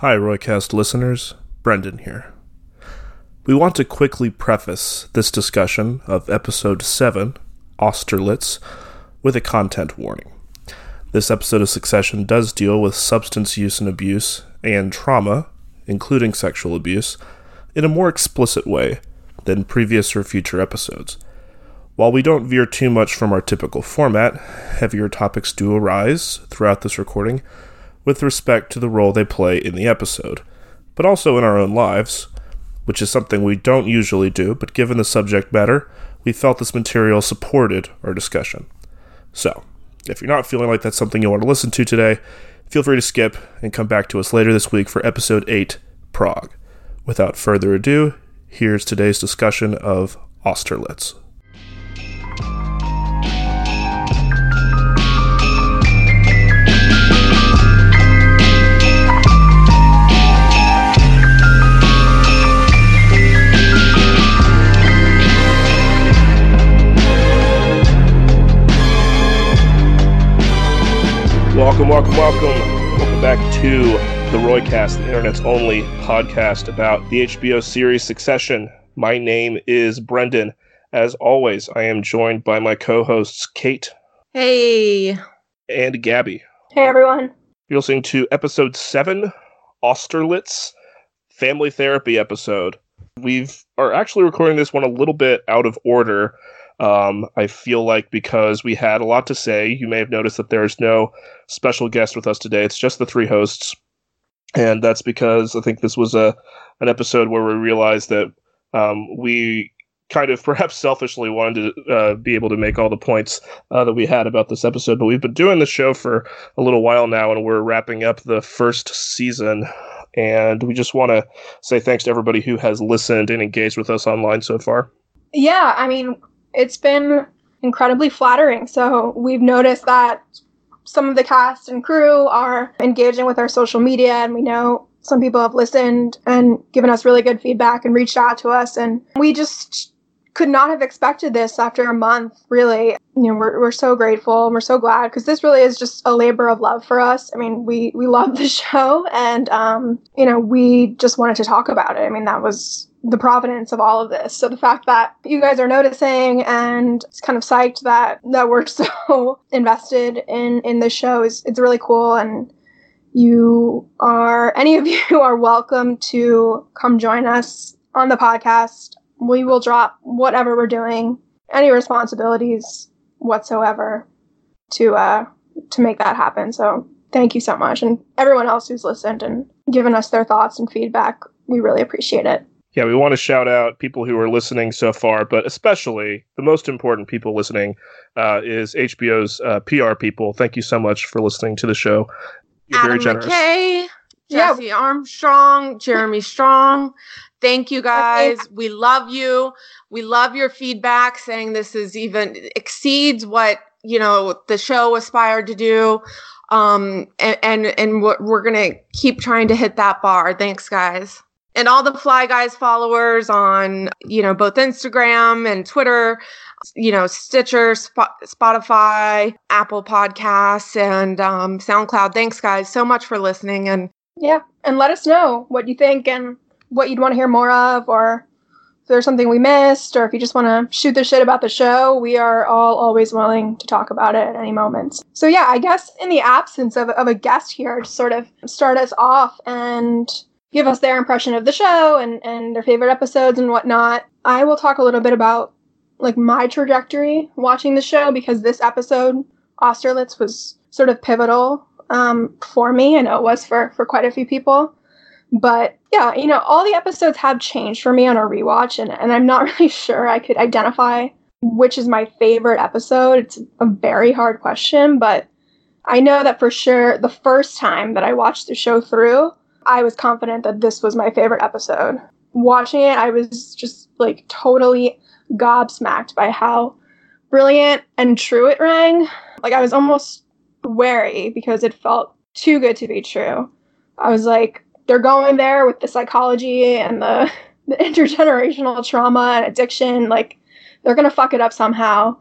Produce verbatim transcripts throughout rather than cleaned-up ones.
Hi, Roycast listeners. Brendan here. We want to quickly preface this discussion of Episode seven, Austerlitz, with a content warning. This episode of Succession does deal with substance use and abuse and trauma, including sexual abuse, in a more explicit way than previous or future episodes. While we don't veer too much from our typical format, heavier topics do arise throughout this recording, with respect to the role they play in the episode, but also in our own lives, which is something we don't usually do, but given the subject matter, we felt this material supported our discussion. So, if you're not feeling like that's something you want to listen to today, feel free to skip and come back to us later this week for Episode eight, Prague. Without further ado, here's today's discussion of Austerlitz. Welcome, welcome, welcome. Welcome back to the Roycast, the internet's only podcast about the H B O series Succession. My name is Brendan. As always, I am joined by my co-hosts, Kate. Hey. And Gabby. Hey, everyone. You're listening to Episode seven, Austerlitz, Family Therapy episode. We are actually recording this one a little bit out of order. Um, I feel like because we had a lot to say, you may have noticed that there's no special guest with us today. It's just the three hosts. And that's because I think this was a an episode where we realized that um, we kind of perhaps selfishly wanted to uh, be able to make all the points uh, that we had about this episode. But we've been doing the show for a little while now, and we're wrapping up the first season. And we just want to say thanks to everybody who has listened and engaged with us online so far. Yeah, I mean... it's been incredibly flattering. So we've noticed that some of the cast and crew are engaging with our social media, and we know some people have listened and given us really good feedback and reached out to us. And we just could not have expected this after a month, really. You know, we're we're so grateful and we're so glad, because this really is just a labor of love for us. I mean, we, we love the show, and, um, you know, we just wanted to talk about it. I mean, that was the providence of all of this. So the fact that you guys are noticing, and it's kind of psyched that, that we're so invested in, in this show, is it's really cool. And you are, any of you are welcome to come join us on the podcast. We will drop whatever we're doing, any responsibilities whatsoever to, uh, to make that happen. So thank you so much. And everyone else who's listened and given us their thoughts and feedback, we really appreciate it. Yeah, we want to shout out people who are listening so far, but especially the most important people listening uh, is H B O's uh, P R people. Thank you so much for listening to the show. You're Adam very generous. McKay, Jesse yeah. Armstrong, Jeremy Strong. Thank you guys. We love you. We love your feedback saying this is even exceeds what, you know, the show aspired to do. Um, and, and, and we're going to keep trying to hit that bar. Thanks, guys. And all the Fly Guys followers on, you know, both Instagram and Twitter, you know, Stitcher, Sp- Spotify, Apple Podcasts, and um, SoundCloud. Thanks, guys, so much for listening. And yeah, and let us know what you think and what you'd want to hear more of, or if there's something we missed, or if you just want to shoot the shit about the show. We are all always willing to talk about it at any moment. So yeah, I guess in the absence of, of a guest here to sort of start us off and... give us their impression of the show and, and their favorite episodes and whatnot. I will talk a little bit about, like, my trajectory watching the show, because this episode, Austerlitz, was sort of pivotal um, for me. I know it was for, for quite a few people. But, yeah, you know, all the episodes have changed for me on a rewatch, and, and I'm not really sure I could identify which is my favorite episode. It's a very hard question, but I know that for sure the first time that I watched the show through, I was confident that this was my favorite episode. Watching it, I was just, like, totally gobsmacked by how brilliant and true it rang. Like, I was almost wary because it felt too good to be true. I was like, they're going there with the psychology and the, the intergenerational trauma and addiction. Like, they're going to fuck it up somehow,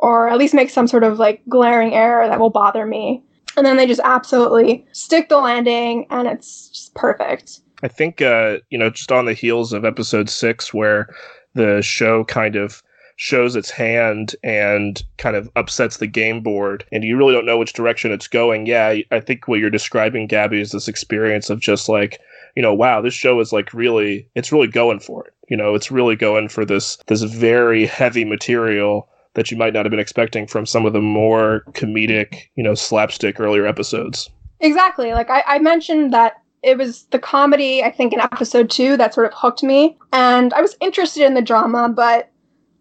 or at least make some sort of, like, glaring error that will bother me. And then they just absolutely stick the landing, and it's just perfect. I think, uh, you know, just on the heels of episode six, where the show kind of shows its hand and kind of upsets the game board, and you really don't know which direction it's going. Yeah, I think what you're describing, Gabby, is this experience of just like, you know, wow, this show is like really, it's really going for it. You know, it's really going for this this very heavy material that you might not have been expecting from some of the more comedic, you know, slapstick earlier episodes. Exactly. Like I, I mentioned that it was the comedy, I think, in episode two that sort of hooked me. And I was interested in the drama, but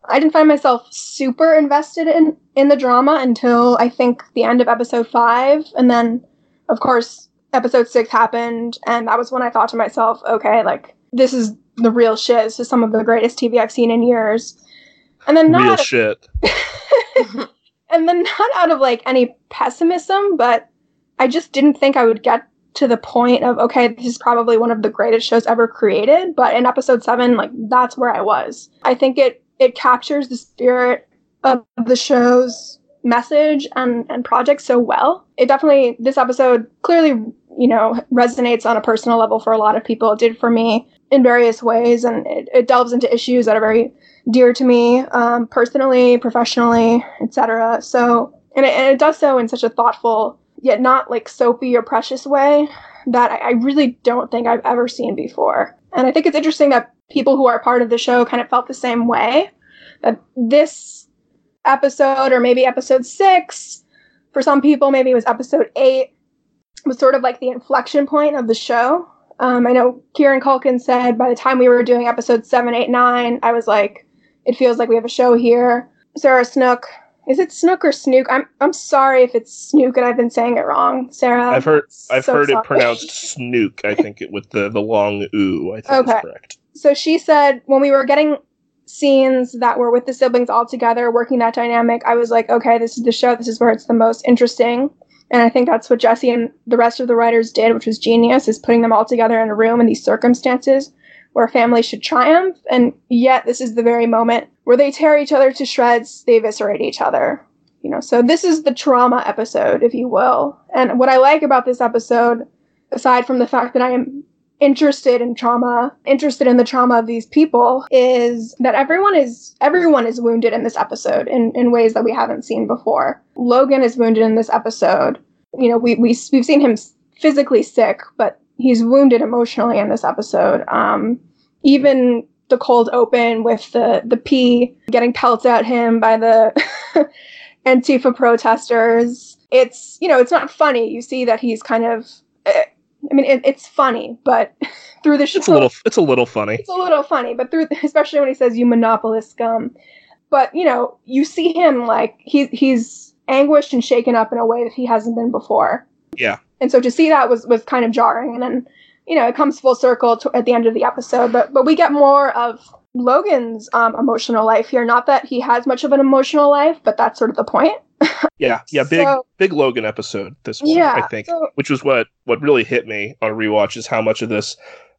I didn't find myself super invested in, in the drama until I think the end of episode five. And then, of course, episode six happened. And that was when I thought to myself, okay, like, this is the real shit. This is some of the greatest T V I've seen in years. And then not real of, shit. And then not out of, like, any pessimism, but I just didn't think I would get to the point of, okay, this is probably one of the greatest shows ever created. But in episode seven, like, that's where I was. I think it, it captures the spirit of the show's message and, and project so well. It definitely, this episode clearly, you know, resonates on a personal level for a lot of people. It did for me in various ways, and it, it delves into issues that are very dear to me, um, personally, professionally, et cetera. So, and it, and it does so in such a thoughtful, yet not like soapy or precious way that I, I really don't think I've ever seen before. And I think it's interesting that people who are part of the show kind of felt the same way, that this episode, or maybe episode six, for some people, maybe it was episode eight, was sort of like the inflection point of the show. Um, I know Kieran Culkin said by the time we were doing episodes seven, eight, nine, I was like, it feels like we have a show here. Sarah Snook. Is it Snook or Snook? I'm I'm sorry if it's Snook and I've been saying it wrong, Sarah. I've heard I've so heard sorry. It pronounced Snook. I think it with the, the long ooh. I think that's correct. So she said when we were getting scenes that were with the siblings all together, working that dynamic, I was like, okay, this is the show. This is where it's the most interesting. And I think that's what Jesse and the rest of the writers did, which was genius, is putting them all together in a room in these circumstances where family should triumph, and yet this is the very moment where they tear each other to shreds, they eviscerate each other. You know, so this is the trauma episode, if you will. And what I like about this episode, aside from the fact that I am interested in trauma, interested in the trauma of these people, is that everyone is everyone is wounded in this episode in, in ways that we haven't seen before. Logan is wounded in this episode. You know, we, we we've seen him physically sick, but he's wounded emotionally in this episode. Um, even the cold open with the, the pee getting pelted at him by the Antifa protesters. It's, you know, it's not funny. You see that he's kind of, I mean, it, it's funny, but through the show. It's a little, it's a little funny. It's a little funny, but through, especially when he says, you monopolist scum. But, you know, you see him like, he, he's anguished and shaken up in a way that he hasn't been before. Yeah. And so to see that was, was kind of jarring. And then, you know, it comes full circle to, at the end of the episode. But but we get more of Logan's um, emotional life here. Not that he has much of an emotional life, but that's sort of the point. Yeah, yeah, big so, big Logan episode, this one, yeah, I think. So, which was what, what really hit me on rewatch is how much of this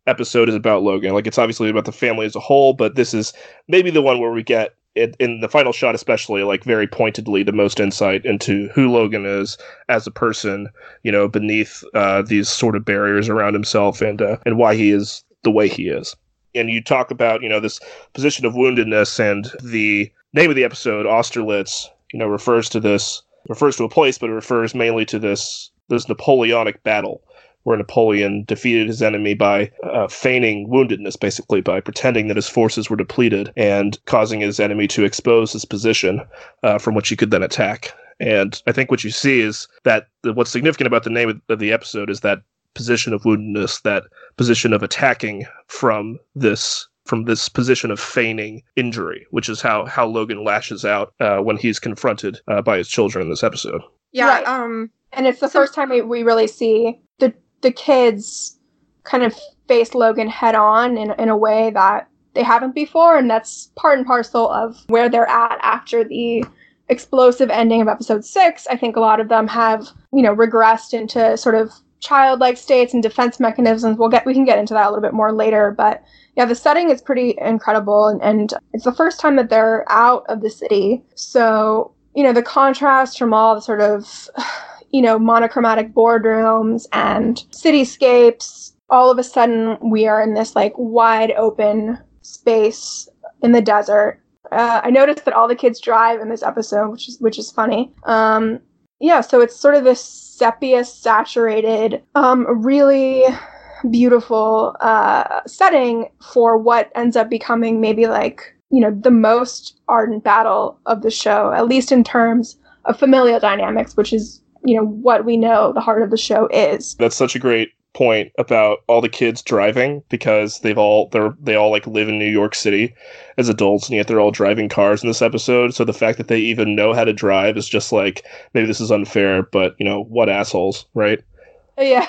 episode is about Logan. Like, it's obviously about the family as a whole, but this is maybe the one where we get, in, in the final shot especially, like very pointedly the most insight into who Logan is as a person, you know, beneath uh, these sort of barriers around himself and uh, and why he is the way he is. And you talk about, you know, this position of woundedness, and the name of the episode, Austerlitz, you know, refers to this, refers to a place, but it refers mainly to this this Napoleonic battle, where Napoleon defeated his enemy by uh, feigning woundedness, basically, by pretending that his forces were depleted and causing his enemy to expose his position uh, from which he could then attack. And I think what you see is that the, what's significant about the name of the episode is that position of woundedness, that position of attacking from this from this position of feigning injury, which is how, how Logan lashes out uh, when he's confronted uh, by his children in this episode. Yeah, right. um, and it's the so- first time we, we really see the the kids kind of face Logan head on in, in a way that they haven't before. And that's part and parcel of where they're at after the explosive ending of episode six. I think a lot of them have, you know, regressed into sort of childlike states and defense mechanisms. We'll get, we can get into that a little bit more later, but yeah, the setting is pretty incredible. And, and it's the first time that they're out of the city. So, you know, the contrast from all the sort of you know, monochromatic boardrooms and cityscapes, all of a sudden we are in this like wide open space in the desert. Uh, I noticed that all the kids drive in this episode, which is which is funny. Um, yeah, so it's sort of this sepia saturated, um, really beautiful uh, setting for what ends up becoming maybe like, you know, the most ardent battle of the show, at least in terms of familial dynamics, which is, you know, what we know the heart of the show is. That's such a great point about all the kids driving, because they've all they're they all like live in New York City as adults, and yet they're all driving cars in this episode. So the fact that they even know how to drive is just like, maybe this is unfair, but you know, what assholes, right? Yeah.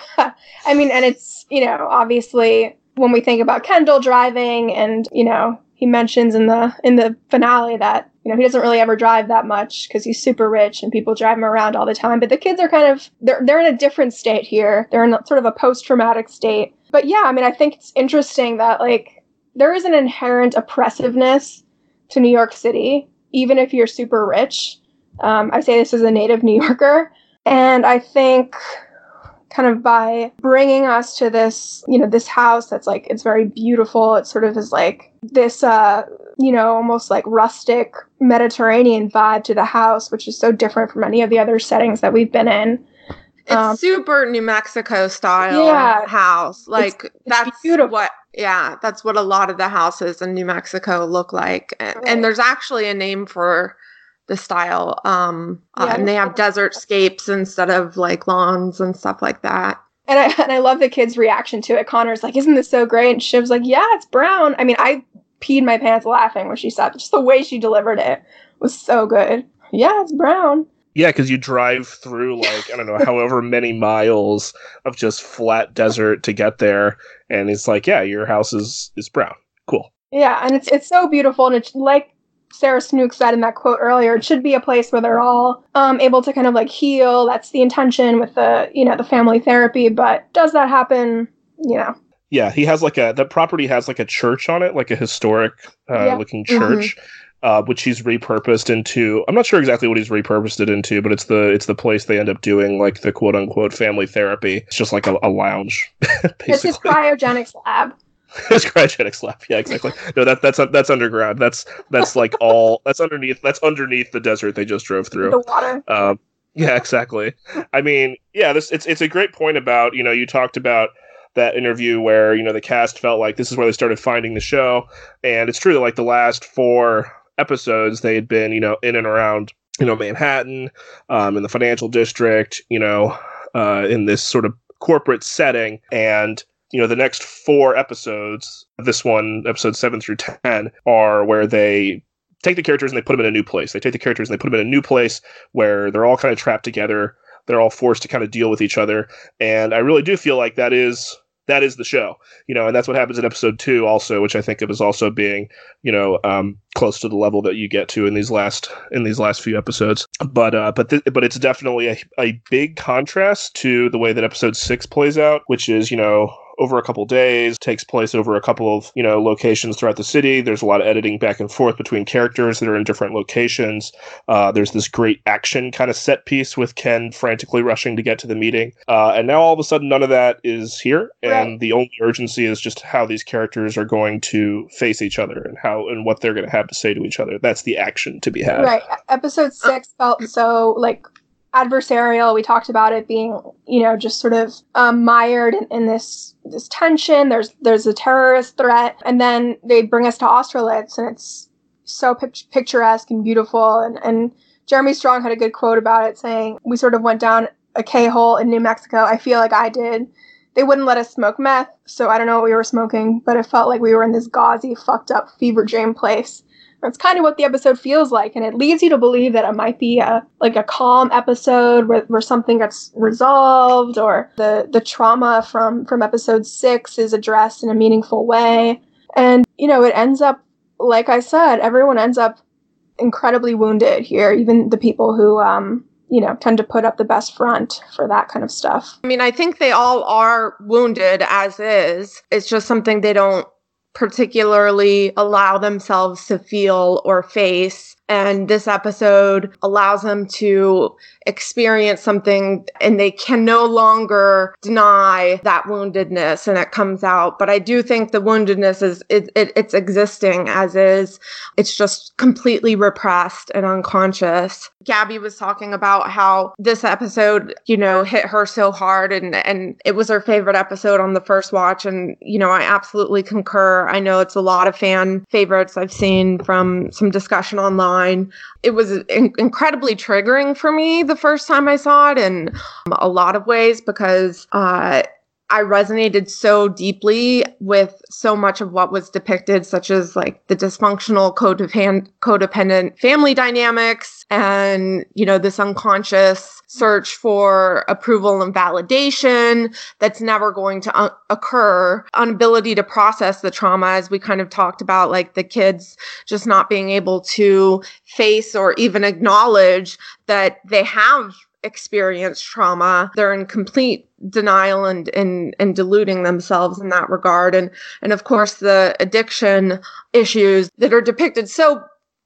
I mean, and it's, you know, obviously when we think about Kendall driving, and you know, he mentions in the in the finale that, you know, he doesn't really ever drive that much because he's super rich and people drive him around all the time. But the kids are kind of, they're they're in a different state here. They're in sort of a post-traumatic state. But yeah, I mean, I think it's interesting that like there is an inherent oppressiveness to New York City, even if you're super rich. Um, I say this as a native New Yorker. And I think kind of by bringing us to this, you know, this house that's like, it's very beautiful. It sort of is like this, uh, you know, almost like rustic Mediterranean vibe to the house, which is so different from any of the other settings that we've been in. It's um, super New Mexico style yeah, house. Like it's, it's that's beautiful. what, yeah, that's what a lot of the houses in New Mexico look like. And, right. and there's actually a name for the style, um yeah, uh, and they have desert scapes instead of like lawns and stuff like that. And I and I love the kids' reaction to it. Connor's like, "Isn't this so great?" And Shiv's like, "Yeah, it's brown." I mean, I peed my pants laughing when she said, just the way she delivered it was so good. Yeah, it's brown. Yeah, because you drive through like I don't know, however many miles of just flat desert to get there, and it's like, yeah, your house is is brown. Cool. Yeah, and it's it's so beautiful, and it's like Sarah Snook said in that quote earlier, it should be a place where they're all um, able to kind of like heal. That's the intention with the, you know, the family therapy. But does that happen? You know. Yeah, he has like a, that property has like a church on it, like a historic uh, yeah. looking church, mm-hmm. uh, which he's repurposed into. I'm not sure exactly what he's repurposed it into, but it's the it's the place they end up doing like the quote unquote family therapy. It's just like a, a lounge. Basically. It's his cryogenics lab. It's cryogenics lab. Yeah, exactly. No, that that's that's underground. That's that's like all that's underneath. That's underneath the desert they just drove through. The water. Um, yeah, exactly. I mean, yeah, this it's it's a great point about, you know, you talked about that interview where, you know, the cast felt like this is where they started finding the show, and it's true that like the last four episodes they had been, you know, in and around, you know, Manhattan, um, in the financial district, you know, uh, in this sort of corporate setting, and you know, the next four episodes, this one, episodes seven through ten, are where they take the characters and they put them in a new place. They take the characters and they put them in a new place where they're all kind of trapped together. They're all forced to kind of deal with each other. And I really do feel like that is that is the show, you know, and that's what happens in episode two also, which I think of as also being, you know, um, close to the level that you get to in these last in these last few episodes. But uh, but th- but it's definitely a, a big contrast to the way that episode six plays out, which is, you know, over a couple days, takes place over a couple of, you know, locations throughout the city. There's a lot of editing back and forth between characters that are in different locations. Uh, there's this great action kind of set piece with Ken frantically rushing to get to the meeting. Uh, and now all of a sudden, none of that is here. And right. the only urgency is just how these characters are going to face each other and how and what they're going to have to say to each other. That's the action to be had. Right. Episode six felt so, like, adversarial. We talked about it being, you know, just sort of um, mired in, in this this tension. There's there's a terrorist threat, and then they bring us to Austerlitz, and it's so pic- picturesque and beautiful. And, and Jeremy Strong had a good quote about it, saying, "We sort of went down a K-hole in New Mexico. I feel like I did. They wouldn't let us smoke meth, so I don't know what we were smoking, but it felt like we were in this gauzy, fucked up fever dream place." That's kind of what the episode feels like, and it leads you to believe that it might be a like a calm episode where, where something gets resolved, or the, the trauma from, from episode six is addressed in a meaningful way. And, you know, it ends up, like I said, everyone ends up incredibly wounded here, even the people who, um, you know, tend to put up the best front for that kind of stuff. I mean, I think they all are wounded as is. It's just something they don't particularly allow themselves to feel or face. And this episode allows them to experience something, and they can no longer deny that woundedness, and it comes out. But I do think the woundedness is it, it, it's existing as is. It's just completely repressed and unconscious. Gabby was talking about how this episode, you know, hit her so hard, and and it was her favorite episode on the first watch. And, you know, I absolutely concur. I know it's a lot of fan favorites I've seen from some discussion online. It was in- incredibly triggering for me the first time I saw it in um, a lot of ways, because uh, I resonated so deeply with so much of what was depicted, such as like the dysfunctional codepend- codependent family dynamics and, you know, this unconscious search for approval and validation that's never going to un- occur, inability to process the trauma, as we kind of talked about, like the kids just not being able to face or even acknowledge that they have experience trauma. They're in complete denial and, and, and deluding themselves in that regard. And, and of course, the addiction issues that are depicted so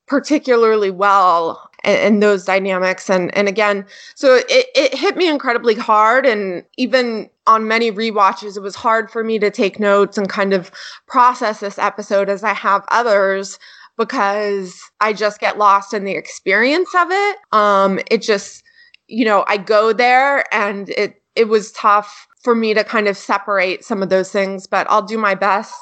particularly well in, in those dynamics. And, and again, so it, it hit me incredibly hard. And even on many rewatches, it was hard for me to take notes and kind of process this episode as I have others, because I just get lost in the experience of it. Um, it just, you know, I go there, and it, it was tough for me to kind of separate some of those things, but I'll do my best,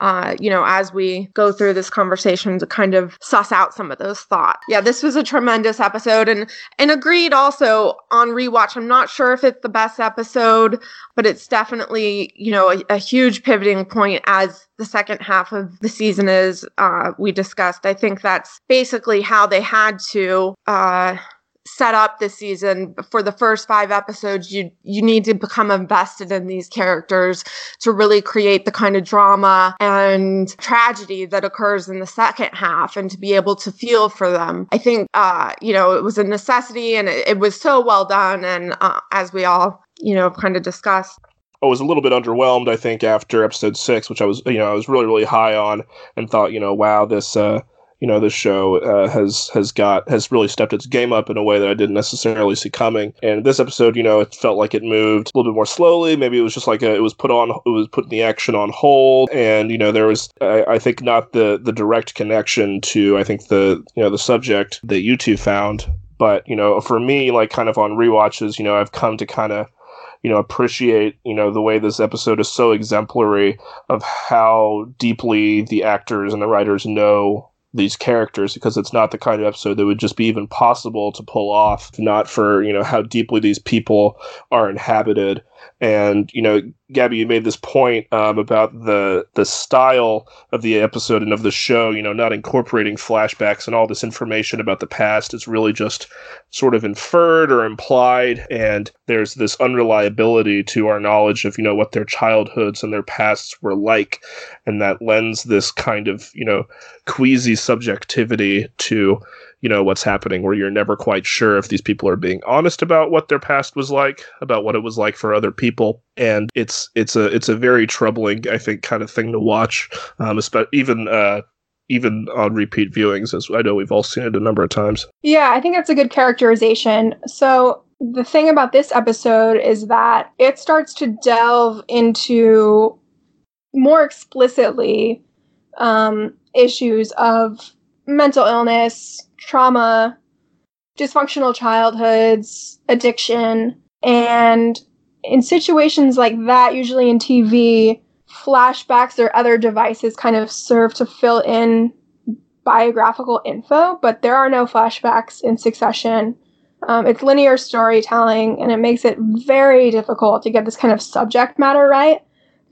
uh, you know, as we go through this conversation to kind of suss out some of those thoughts. Yeah, this was a tremendous episode, and, and agreed also on rewatch. I'm not sure if it's the best episode, but it's definitely, you know, a, a huge pivoting point as the second half of the season is, uh, we discussed. I think that's basically how they had to, uh, set up this season. For the first five episodes, you you need to become invested in these characters to really create the kind of drama and tragedy that occurs in the second half, and to be able to feel for them. I think, uh, you know, it was a necessity, and it, it was so well done. And uh, as we all, you know, kind of discussed, I was a little bit underwhelmed, I think, after episode six, which I was, you know, I was really, really high on, and thought, you know, wow, this, uh, you know, this show uh, has has got has really stepped its game up in a way that I didn't necessarily see coming. And this episode, you know, it felt like it moved a little bit more slowly. Maybe it was just like a, it was put on, it was putting the action on hold. And, you know, there was, I, I think, not the the direct connection to, I think, the, you know, the subject that you two found. But, you know, for me, like, kind of on rewatches, you know, I've come to kind of, you know, appreciate, you know, the way this episode is so exemplary of how deeply the actors and the writers know these characters, because it's not the kind of episode that would just be even possible to pull off, not for, you know, how deeply these people are inhabited. And, you know, Gabby, you made this point um, about the the style of the episode and of the show, you know, not incorporating flashbacks and all this information about the past. It's really just sort of inferred or implied. And there's this unreliability to our knowledge of, you know, what their childhoods and their pasts were like. And that lends this kind of, you know, queasy subjectivity to, you know, what's happening, where you're never quite sure if these people are being honest about what their past was like, about what it was like for other people. And it's it's a it's a very troubling, I think, kind of thing to watch, um, even uh, even on repeat viewings, as I know we've all seen it a number of times. Yeah, I think that's a good characterization. So the thing about this episode is that it starts to delve into more explicitly um, issues of mental illness, trauma, dysfunctional childhoods, addiction. And in situations like that, usually in T V, flashbacks or other devices kind of serve to fill in biographical info, but there are no flashbacks in Succession. Um, it's linear storytelling, and it makes it very difficult to get this kind of subject matter right.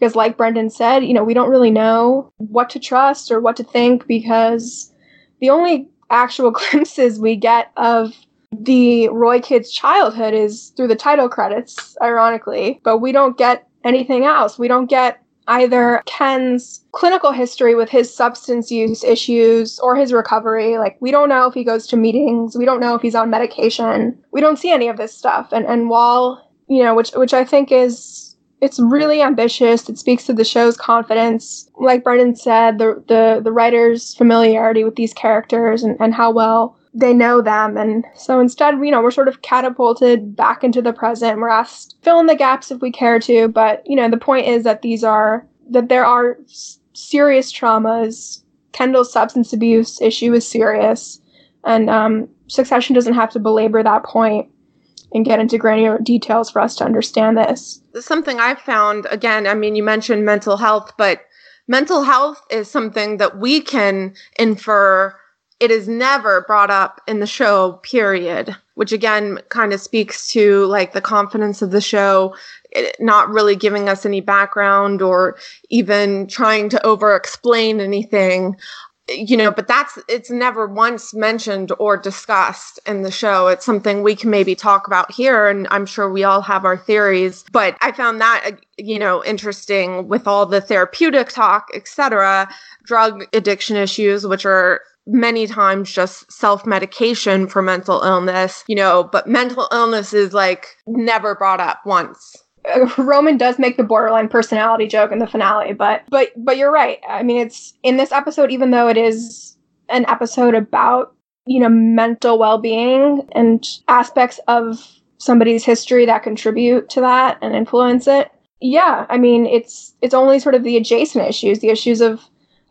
Because like Brendan said, you know, we don't really know what to trust or what to think, because the only actual glimpses we get of the Roy kid's childhood is through the title credits, ironically, but we don't get anything else. We don't get either Ken's clinical history with his substance use issues or his recovery. Like, we don't know if he goes to meetings. We don't know if he's on medication. We don't see any of this stuff. And and while, you know, which which I think is It's really ambitious. It speaks to the show's confidence. Like Brendan said, the the, the writer's familiarity with these characters and, and how well they know them. And so instead, you know, we're sort of catapulted back into the present. We're asked to fill in the gaps if we care to. But, you know, the point is that these are, that there are s- serious traumas. Kendall's substance abuse issue is serious. And um, Succession doesn't have to belabor that point and get into granular details for us to understand this. Something I've found, again, I mean, you mentioned mental health, but mental health is something that we can infer. It is never brought up in the show, period, which again kind of speaks to like the confidence of the show, it, not really giving us any background or even trying to over-explain anything. You know, but that's, it's never once mentioned or discussed in the show. It's something we can maybe talk about here, and I'm sure we all have our theories. But I found that, you know, interesting with all the therapeutic talk, et cetera, drug addiction issues, which are many times just self-medication for mental illness, you know, but mental illness is like never brought up once. Roman does make the borderline personality joke in the finale, but but but you're right. I mean, it's in this episode, even though it is an episode about, you know, mental well-being and aspects of somebody's history that contribute to that and influence it. Yeah, I mean, it's it's only sort of the adjacent issues, the issues of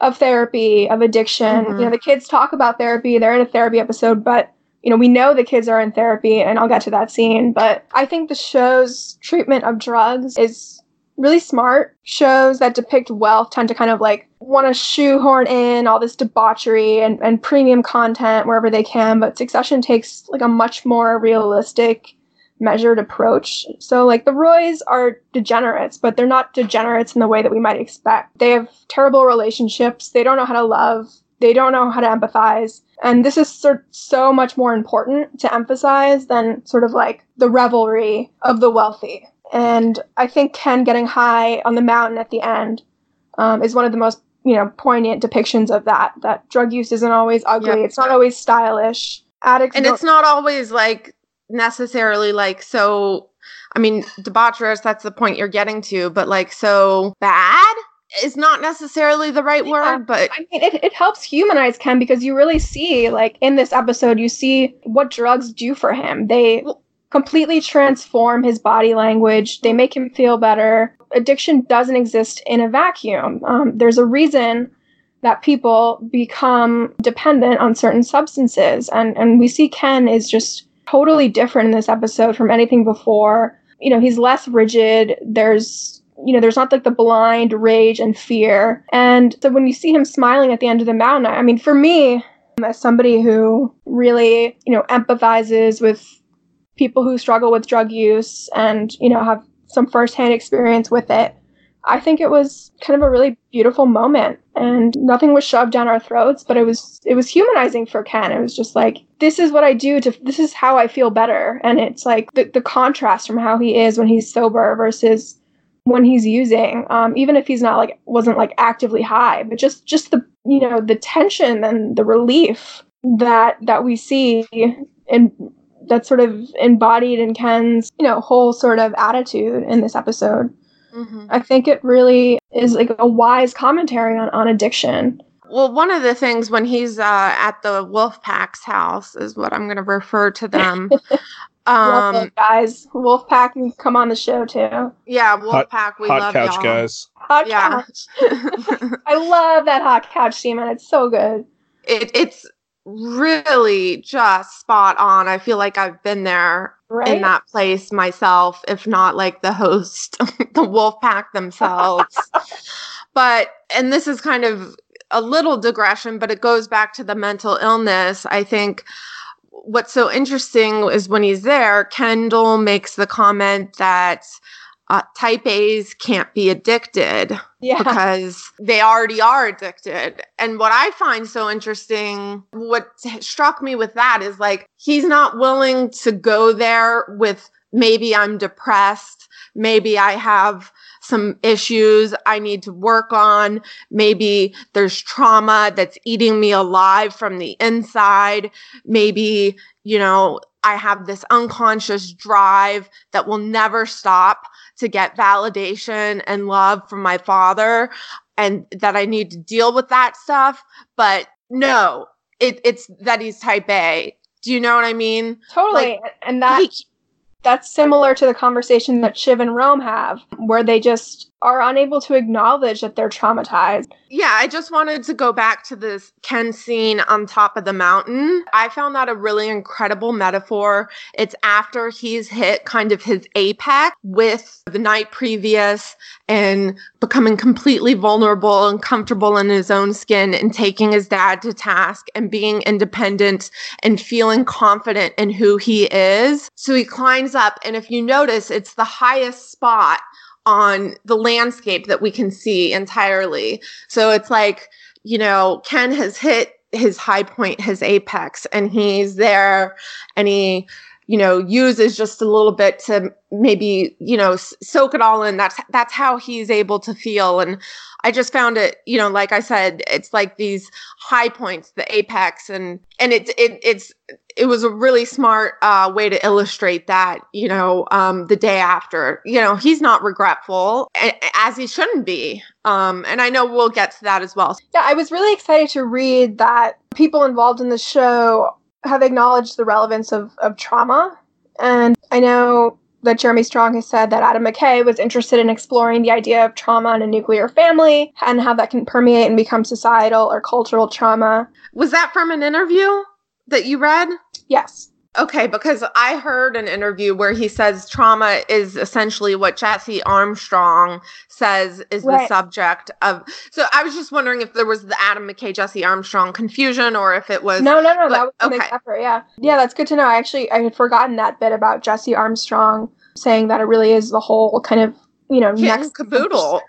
of therapy, of addiction. Mm-hmm. You know, the kids talk about therapy. They're in a therapy episode, but you know, we know the kids are in therapy, and I'll get to that scene, but I think the show's treatment of drugs is really smart. Shows that depict wealth tend to kind of like want to shoehorn in all this debauchery and, and premium content wherever they can, but Succession takes like a much more realistic, measured approach. So like the Roys are degenerates, but they're not degenerates in the way that we might expect. They have terrible relationships. They don't know how to love. They don't know how to empathize. And this is so much more important to emphasize than sort of like the revelry of the wealthy. And I think Ken getting high on the mountain at the end um, is one of the most, you know, poignant depictions of that, that drug use isn't always ugly. Yep. It's not always stylish. Addicts and it's not always like necessarily like so, I mean, debaucherous, that's the point you're getting to, but like so bad is not necessarily the right yeah, word, but I mean, it, it helps humanize Ken because you really see, like, in this episode, you see what drugs do for him. They completely transform his body language. They make him feel better. Addiction doesn't exist in a vacuum. Um, there's a reason that people become dependent on certain substances. And, and we see Ken is just totally different in this episode from anything before. You know, he's less rigid. There's You know, there's not like the blind rage and fear. And so when you see him smiling at the end of the mountain, I mean, for me, as somebody who really, you know, empathizes with people who struggle with drug use and, you know, have some firsthand experience with it, I think it was kind of a really beautiful moment. And nothing was shoved down our throats, but it was it was humanizing for Ken. It was just like, this is what I do to, this is how I feel better. And it's like the, the contrast from how he is when he's sober versus when he's using, um, even if he's not like, wasn't like actively high, but just, just the, you know, the tension and the relief that, that we see and that's sort of embodied in Ken's, you know, whole sort of attitude in this episode. Mm-hmm. I think it really is like a wise commentary on, on addiction. Well, one of the things when he's uh, at the Wolfpack's house is what I'm going to refer to them. Um, love it, guys. Wolfpack can come on the show too. Yeah, Wolfpack, we hot love couch y'all. Guys. Hot yeah. couch. I love that hot couch scene, man. It's so good. It it's really just spot on. I feel like I've been there right? in that place myself, if not like the host, the Wolfpack themselves. But and this is kind of a little digression, but it goes back to the mental illness. I think what's so interesting is when he's there, Kendall makes the comment that uh, type A's can't be addicted yeah. because they already are addicted. And what I find so interesting, what struck me with that is like, he's not willing to go there with maybe I'm depressed, maybe I have some issues I need to work on. Maybe there's trauma that's eating me alive from the inside. Maybe, you know, I have this unconscious drive that will never stop to get validation and love from my father, and that I need to deal with that stuff. But no, it, it's that he's type A. Do you know what I mean? Totally. Like, and that like, that's similar to the conversation that Shiv and Rome have, where they just are unable to acknowledge that they're traumatized. Yeah, I just wanted to go back to this Ken scene on top of the mountain. I found that a really incredible metaphor. It's after he's hit kind of his apex with the night previous and becoming completely vulnerable and comfortable in his own skin and taking his dad to task and being independent and feeling confident in who he is. So he climbs up, and if you notice, it's the highest spot on the landscape that we can see entirely. So it's like, you know, Ken has hit his high point, his apex, and he's there, and he, you know, uses just a little bit to maybe, you know, soak it all in. That's, that's how he's able to feel. And I just found it, you know, like I said, it's like these high points, the apex, and, and it's, it, it's, it was a really smart uh, way to illustrate that, you know, um, the day after, you know, he's not regretful, as he shouldn't be. Um, and I know we'll get to that as well. Yeah. I was really excited to read that people involved in the show have acknowledged the relevance of, of trauma. And I know that Jeremy Strong has said that Adam McKay was interested in exploring the idea of trauma in a nuclear family and how that can permeate and become societal or cultural trauma. Was that from an interview that you read? Yes. Okay, because I heard an interview where he says trauma is essentially what Jesse Armstrong says is right. The subject of. So I was just wondering if there was the Adam McKay, Jesse Armstrong confusion, or if it was. No, no, no. But, that was okay. The next effort, yeah. Yeah, that's good to know. I actually, I had forgotten that bit about Jesse Armstrong saying that it really is the whole kind of, you know, yeah, next caboodle.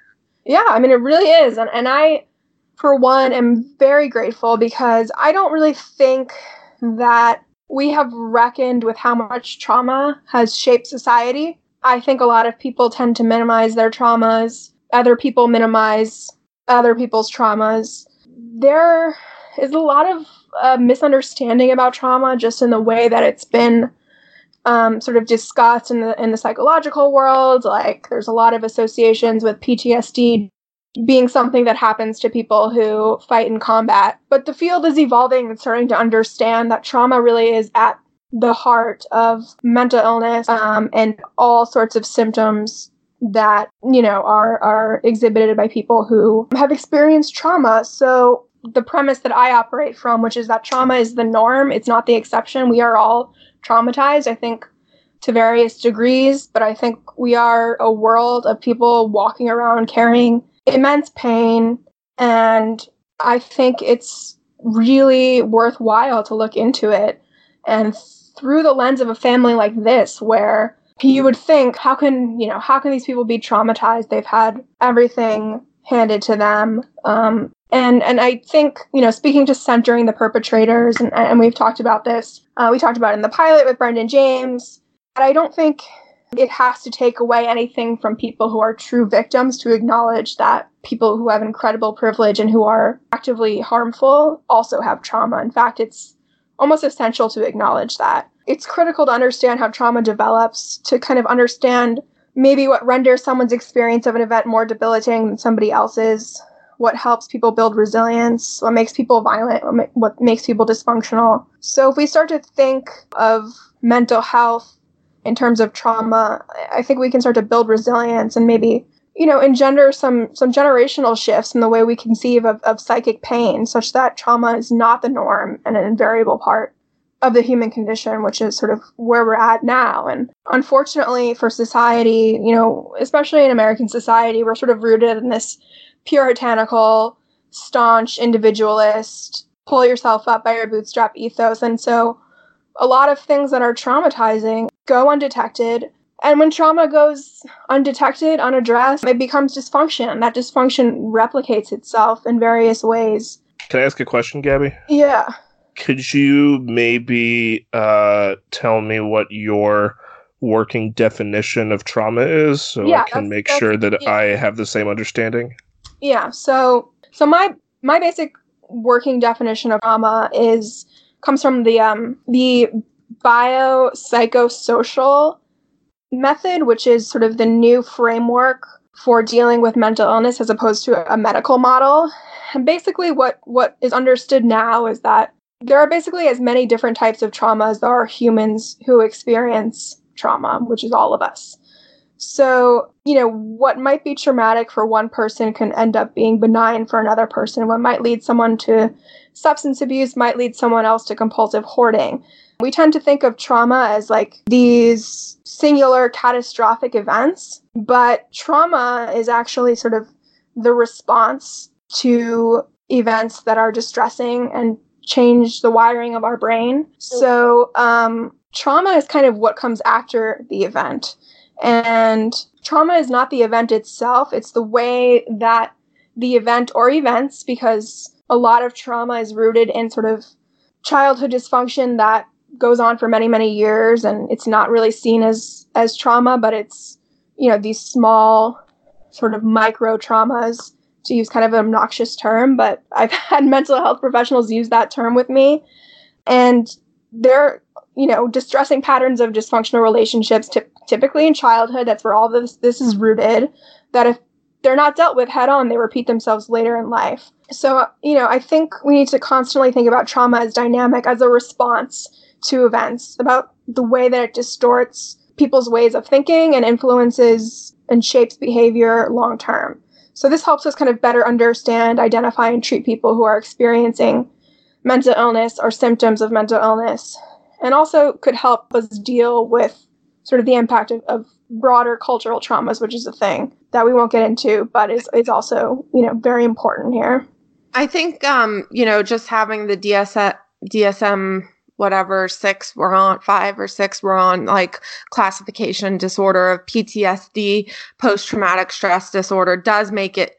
Yeah, I mean, it really is. And, and I, for one, am very grateful, because I don't really think that we have reckoned with how much trauma has shaped society. I think a lot of people tend to minimize their traumas. Other people minimize other people's traumas. There is a lot of uh, misunderstanding about trauma, just in the way that it's been um, sort of discussed in the in the psychological world. Like, there's a lot of associations with P T S D being something that happens to people who fight in combat. But the field is evolving and starting to understand that trauma really is at the heart of mental illness um, and all sorts of symptoms that, you know, are, are exhibited by people who have experienced trauma. So the premise that I operate from, which is that trauma is the norm, it's not the exception. We are all traumatized, I think, to various degrees, but I think we are a world of people walking around carrying immense pain, and I think it's really worthwhile to look into it. And through the lens of a family like this, where you would think, how can, you know, how can these people be traumatized? They've had everything handed to them. Um, and, and I think, you know, speaking to centering the perpetrators, and, and we've talked about this, uh, we talked about it in the pilot with Brendan James, but I don't think it has to take away anything from people who are true victims to acknowledge that people who have incredible privilege and who are actively harmful also have trauma. In fact, it's almost essential to acknowledge that. It's critical to understand how trauma develops, to kind of understand maybe what renders someone's experience of an event more debilitating than somebody else's, what helps people build resilience, what makes people violent, what, ma- what makes people dysfunctional. So if we start to think of mental health in terms of trauma, I think we can start to build resilience and maybe, you know, engender some some generational shifts in the way we conceive of, of psychic pain, such that trauma is not the norm and an invariable part of the human condition, which is sort of where we're at now. And unfortunately for society, you know, especially in American society, we're sort of rooted in this puritanical, staunch, individualist, pull yourself up by your bootstrap ethos. And so a lot of things that are traumatizing go undetected. And when trauma goes undetected, unaddressed, it becomes dysfunction. That dysfunction replicates itself in various ways. Can I ask a question, Gabby? Yeah. Could you maybe uh, tell me what your working definition of trauma is, so yeah, I can make sure that yeah. I have the same understanding? Yeah. So, so my my basic working definition of trauma is comes from the um the biopsychosocial method, which is sort of the new framework for dealing with mental illness as opposed to a medical model. And basically what, what is understood now is that there are basically as many different types of trauma as there are humans who experience trauma, which is all of us. So, you know, what might be traumatic for one person can end up being benign for another person. What might lead someone to substance abuse might lead someone else to compulsive hoarding. We tend to think of trauma as like these singular catastrophic events, but trauma is actually sort of the response to events that are distressing and change the wiring of our brain. So um, trauma is kind of what comes after the event. And trauma is not the event itself. It's the way that the event or events, because a lot of trauma is rooted in sort of childhood dysfunction that goes on for many, many years. And it's not really seen as, as trauma, but it's, you know, these small sort of micro traumas, to use kind of an obnoxious term. But I've had mental health professionals use that term with me. And they're, you know, distressing patterns of dysfunctional relationships, t- typically in childhood. That's where all this this is rooted, that if they're not dealt with head on, they repeat themselves later in life. So, you know, I think we need to constantly think about trauma as dynamic, as a response to events, about the way that it distorts people's ways of thinking and influences and shapes behavior long term. So this helps us kind of better understand, identify, and treat people who are experiencing mental illness or symptoms of mental illness, and also could help us deal with sort of the impact of, of broader cultural traumas, which is a thing that we won't get into, but is, is also, you know, very important here. I think, um, you know, just having the D S M, D S M, whatever, six, we're on five or six, we're on like classification disorder of P T S D, post-traumatic stress disorder, does make it,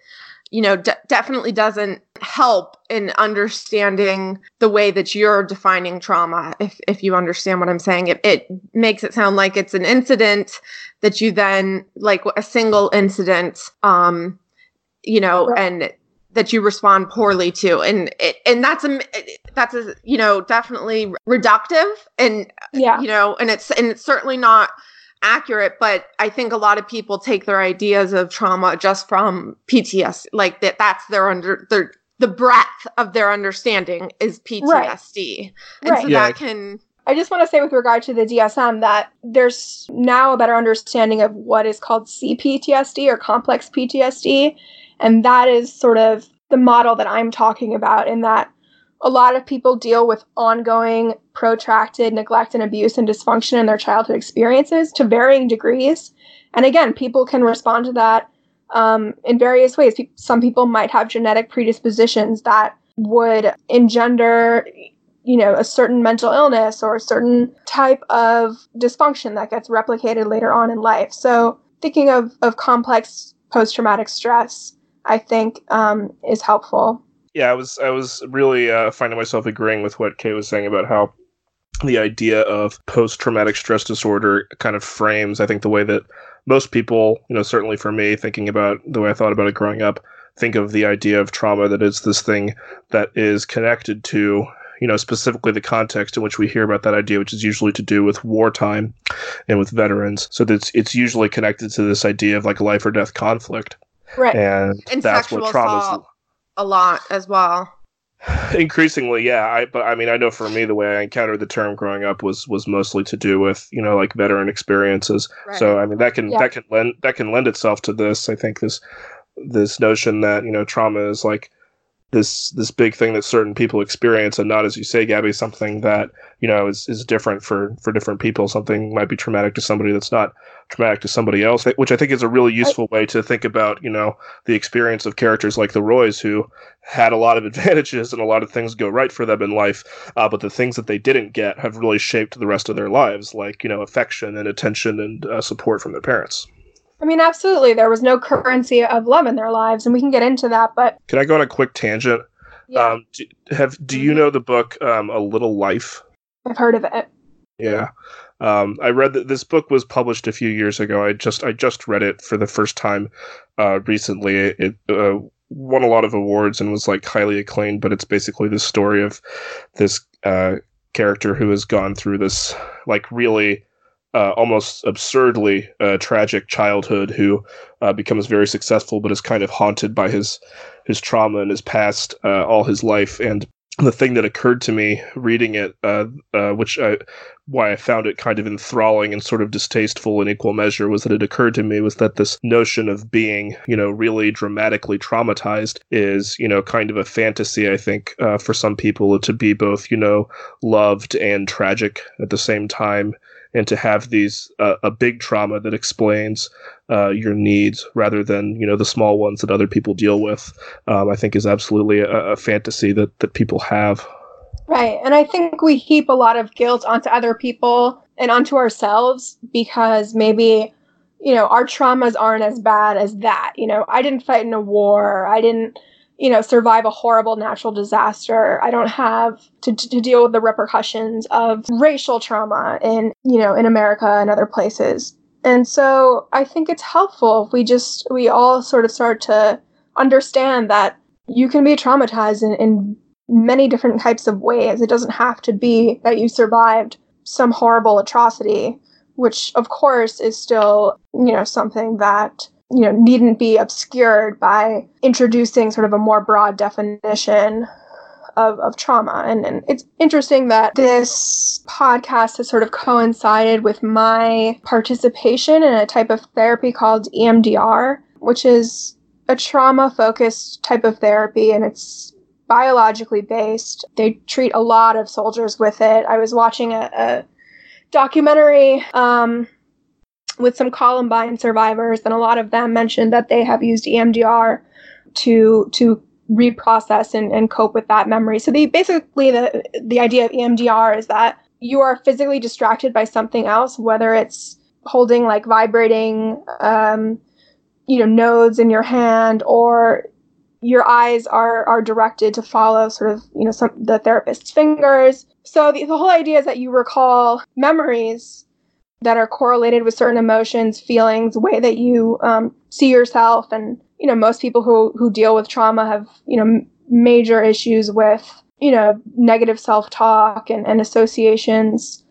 you know, d- definitely doesn't help in understanding the way that you're defining trauma. If if you understand what I'm saying, it, it makes it sound like it's an incident that you then, like a single incident, um, you know, right. and that you respond poorly to. And it, and that's, a, that's a, you know, definitely reductive and, yeah. you know, and it's, and it's certainly not accurate, but I think a lot of people take their ideas of trauma just from P T S D, like that, that's their under their, the breadth of their understanding is P T S D. Right. And right. so yeah. that can... I just want to say with regard to the D S M that there's now a better understanding of what is called C P T S D or complex P T S D. And that is sort of the model that I'm talking about, in that a lot of people deal with ongoing, protracted neglect and abuse and dysfunction in their childhood experiences to varying degrees. And again, people can respond to that um, in various ways. Pe- some people might have genetic predispositions that would engender, you know, a certain mental illness or a certain type of dysfunction that gets replicated later on in life. So thinking of, of complex post-traumatic stress, I think, um, is helpful. Yeah, I was I was really uh, finding myself agreeing with what Kay was saying about how the idea of post-traumatic stress disorder kind of frames, I think, the way that most people, you know, certainly for me, thinking about the way I thought about it growing up, think of the idea of trauma that it's this thing that is connected to, you know, specifically the context in which we hear about that idea, which is usually to do with wartime and with veterans. So that's it's usually connected to this idea of like life or death conflict. Right. And, and that's what trauma is. Assault. A lot as well. Increasingly, yeah. I, but I mean, I know for me, the way I encountered the term growing up was was mostly to do with, you know, like veteran experiences. Right. So I mean, that can yeah. that can lend that can lend itself to this. I think this this notion that, you know, trauma is like this this big thing that certain people experience, and not, as you say, Gabby, something that, you know, is is different for for different people. Something might be traumatic to somebody that's not traumatic to somebody else, which I think is a really useful way to think about, you know, the experience of characters like the Roys, who had a lot of advantages and a lot of things go right for them in life, uh, but the things that they didn't get have really shaped the rest of their lives, like, you know, affection and attention and uh, support from their parents. I mean, absolutely. There was no currency of love in their lives, and we can get into that, but... Can I go on a quick tangent? Yeah. Um, do, have, do you know the book, um, A Little Life? I've heard of it. Yeah. Um, I read that this book was published a few years ago. I just I just read it for the first time uh, recently. It uh, won a lot of awards and was like highly acclaimed, but it's basically the story of this uh, character who has gone through this, like, really uh, almost absurdly uh, tragic childhood, who uh, becomes very successful, but is kind of haunted by his his trauma and his past uh, all his life. And the thing that occurred to me reading it, uh, uh, which I, why I found it kind of enthralling and sort of distasteful in equal measure, was that it occurred to me was that this notion of being, you know, really dramatically traumatized is, you know, kind of a fantasy, I think, uh, for some people, to be both, you know, loved and tragic at the same time, and to have these uh, a big trauma that explains uh, your needs rather than, you know, the small ones that other people deal with, um, I think is absolutely a, a fantasy that, that people have. Right. And I think we heap a lot of guilt onto other people and onto ourselves because maybe, you know, our traumas aren't as bad as that. You know, I didn't fight in a war. I didn't, you know, survive a horrible natural disaster. I don't have to, to deal with the repercussions of racial trauma in, you know, in America and other places. And so I think it's helpful if we just, we all sort of start to understand that you can be traumatized in, in many different types of ways. It doesn't have to be that you survived some horrible atrocity, which of course is still, you know, something that, you know, needn't be obscured by introducing sort of a more broad definition of, of trauma. And, and it's interesting that this podcast has sort of coincided with my participation in a type of therapy called E M D R, which is a trauma-focused type of therapy, and it's biologically based. They treat a lot of soldiers with it. I was watching a, a documentary um, with some Columbine survivors, and a lot of them mentioned that they have used E M D R to to reprocess and, and cope with that memory. So they basically, the the idea of E M D R is that you are physically distracted by something else, whether it's holding like vibrating, um, you know, nodes in your hand, or your eyes are are directed to follow sort of, you know, some the therapist's fingers. So the, the whole idea is that you recall memories that are correlated with certain emotions, feelings, the way that you um, see yourself. And, you know, most people who, who deal with trauma have, you know, m- major issues with, you know, negative self-talk and, and associations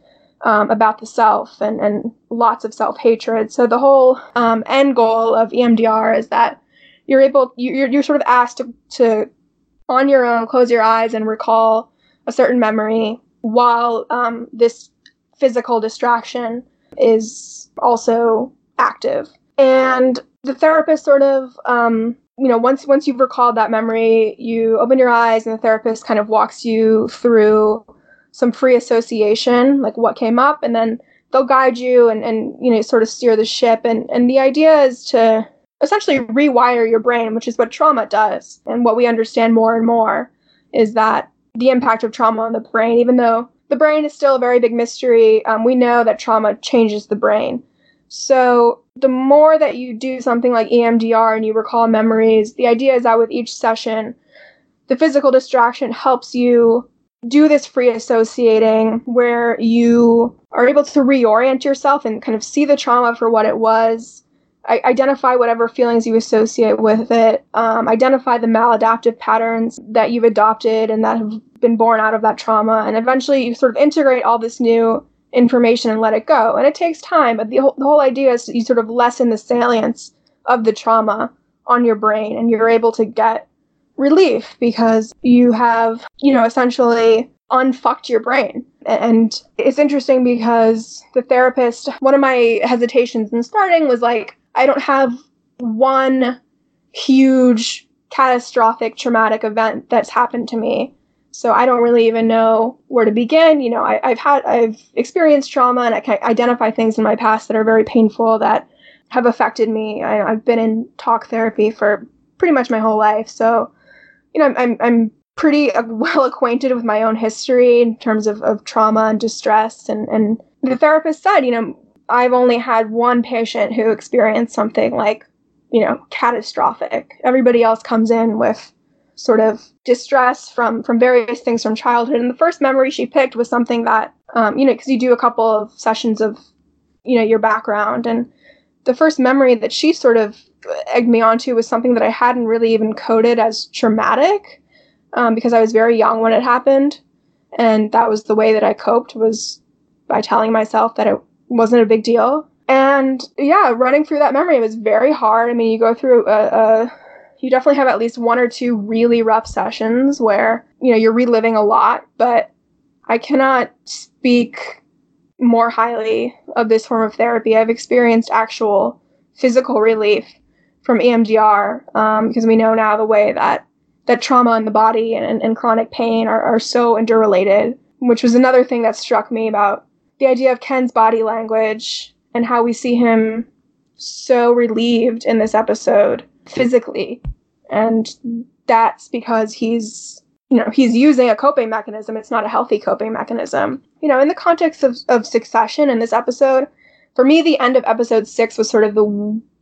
um, about the self and, and lots of self-hatred. So the whole um, end goal of E M D R is that you're able, you're, you're sort of asked to, to, on your own, close your eyes and recall a certain memory while um, this physical distraction is also active. And the therapist sort of, um, you know, once once you've recalled that memory, you open your eyes and the therapist kind of walks you through some free association, like what came up, and then they'll guide you and, and you know, sort of steer the ship. And, and the idea is to essentially rewire your brain, which is what trauma does. And what we understand more and more is that the impact of trauma on the brain, even though the brain is still a very big mystery, um, we know that trauma changes the brain. So the more that you do something like E M D R and you recall memories, the idea is that with each session, the physical distraction helps you do this free associating where you are able to reorient yourself and kind of see the trauma for what it was, I- identify whatever feelings you associate with it, um, identify the maladaptive patterns that you've adopted and that have been born out of that trauma, and eventually you sort of integrate all this new information and let it go. And it takes time, but the whole, the whole idea is you sort of lessen the salience of the trauma on your brain, and you're able to get relief because you have, you know, essentially unfucked your brain. And it's interesting because the therapist, one of my hesitations in starting was like, I don't have one huge catastrophic traumatic event that's happened to me, so I don't really even know where to begin. You know, I, I've had, I've experienced trauma, and I can identify things in my past that are very painful that have affected me. I, I've been in talk therapy for pretty much my whole life, so you know, I'm I'm, I'm pretty well acquainted with my own history in terms of, of trauma and distress. And and the therapist said, you know, I've only had one patient who experienced something like, you know, catastrophic. Everybody else comes in with sort of distress from, from various things from childhood. And the first memory she picked was something that, um, you know, because you do a couple of sessions of, you know, your background. And the first memory that she sort of egged me onto was something that I hadn't really even coded as traumatic um, because I was very young when it happened. And that was the way that I coped, was by telling myself that it wasn't a big deal. And yeah, running through that memory was very hard. I mean, you go through a, a you definitely have at least one or two really rough sessions where, you know, you're reliving a lot, but I cannot speak more highly of this form of therapy. I've experienced actual physical relief from E M D R, um, because we know now the way that that trauma in the body and, and chronic pain are, are so interrelated, which was another thing that struck me about the idea of Ken's body language and how we see him so relieved in this episode physically. And that's because he's, you know, he's using a coping mechanism. It's not a healthy coping mechanism. You know, in the context of, of Succession in this episode, for me, the end of episode six was sort of the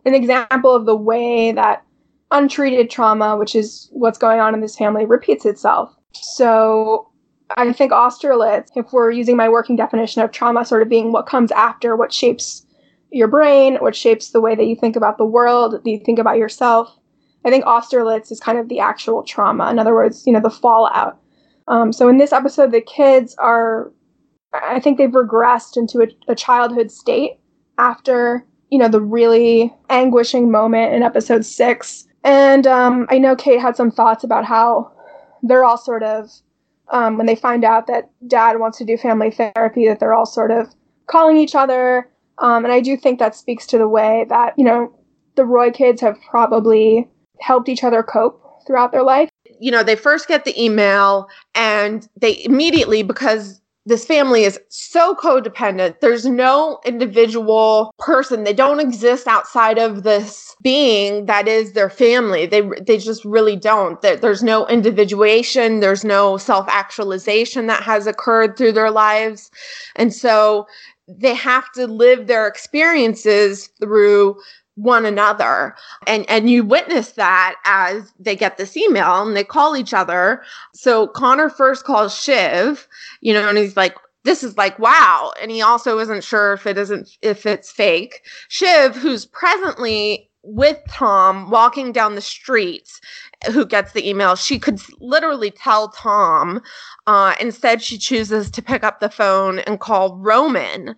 an example of the way that untreated trauma, which is what's going on in this family, repeats itself. So I think Austerlitz, if we're using my working definition of trauma, sort of being what comes after, what shapes your brain, what shapes the way that you think about the world, that you think about yourself. I think Austerlitz is kind of the actual trauma. In other words, you know, the fallout. Um, so in this episode, the kids are, I think they've regressed into a, a childhood state after, you know, the really anguishing moment in episode six. And um, I know Kate had some thoughts about how they're all sort of, um, when they find out that dad wants to do family therapy, that they're all sort of calling each other. Um, and I do think that speaks to the way that, you know, the Roy kids have probably helped each other cope throughout their life. You know, they first get the email and they immediately, because this family is so codependent, there's no individual person. They don't exist outside of this being that is their family. They they just really don't. There's no individuation. There's no self-actualization that has occurred through their lives. And so they have to live their experiences through one another. And and you witness that as they get this email and they call each other. So Connor first calls Shiv, you know, and he's like, this is like, wow. And he also isn't sure if it isn't, if it's fake. Shiv, who's presently with Tom walking down the street, who gets the email, she could literally tell Tom. Uh, instead, she chooses to pick up the phone and call Roman.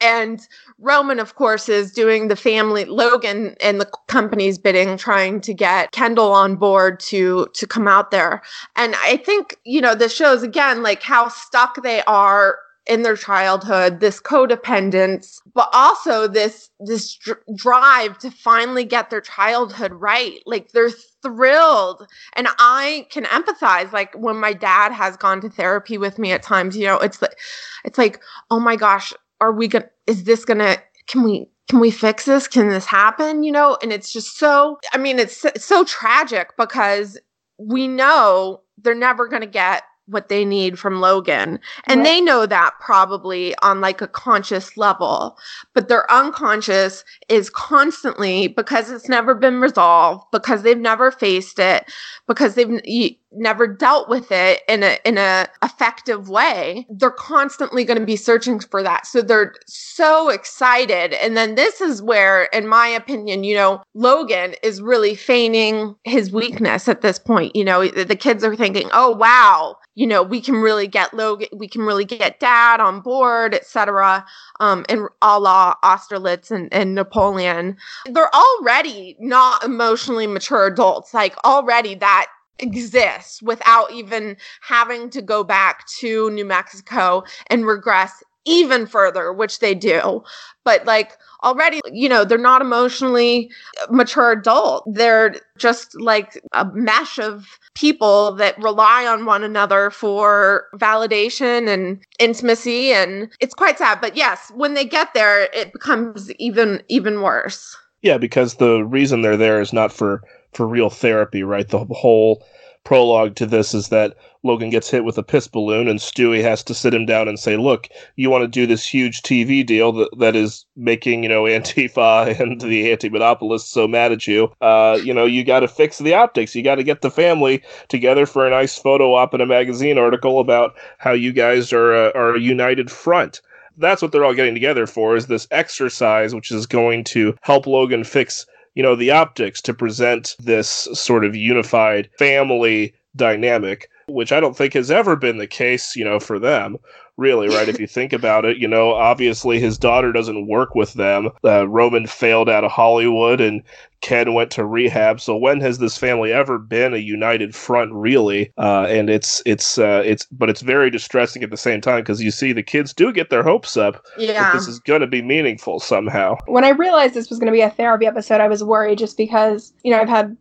And Roman, of course, is doing the family, Logan and the company's bidding, trying to get Kendall on board to to come out there. And I think, you know, this shows, again, like how stuck they are in their childhood, this codependence, but also this this dr- drive to finally get their childhood right. Like they're thrilled. And I can empathize. Like when my dad has gone to therapy with me at times, you know, it's like, it's like, oh my gosh, are we going to, is this going to, can we, can we fix this? Can this happen? You know? And it's just so, I mean, it's, it's so tragic because we know they're never going to get what they need from Logan. And right. They know that probably on like a conscious level, but their unconscious is constantly, because it's never been resolved, because they've never faced it, because they've n- never dealt with it in a, in a effective way. They're constantly going to be searching for that. So they're so excited. And then this is where, in my opinion, you know, Logan is really feigning his weakness at this point. You know, the kids are thinking, oh, wow, you know, we can really get Logan, we can really get dad on board, et cetera. Um, and a la Austerlitz and, and Napoleon, they're already not emotionally mature adults. Like already that exists without even having to go back to New Mexico and regress even further, which they do. But like already, you know, they're not emotionally mature adult. They're just like a mesh of people that rely on one another for validation and intimacy. And it's quite sad. But yes, when they get there, it becomes even, even worse. Yeah, because the reason they're there is not for, for real therapy, right? The whole prologue to this is that Logan gets hit with a piss balloon and Stewie has to sit him down and say, look, you want to do this huge T V deal that, that is making, you know, Antifa and the anti-monopolists so mad at you. Uh, you know, you got to fix the optics. You got to get the family together for a nice photo op and a magazine article about how you guys are, uh, are a united front. That's what they're all getting together for, is this exercise, which is going to help Logan fix, you know, the optics to present this sort of unified family dynamic. which I don't think has ever been the case, you know, for them, really, right? If you think about it, you know, obviously his daughter doesn't work with them. Uh, Roman failed out of Hollywood and Ken went to rehab. So when has this family ever been a united front, really? Uh, and it's, it's, uh, it's, but it's very distressing at the same time because you see the kids do get their hopes up. Yeah. That this is going to be meaningful somehow. When I realized this was going to be a therapy episode, I was worried just because, you know, I've had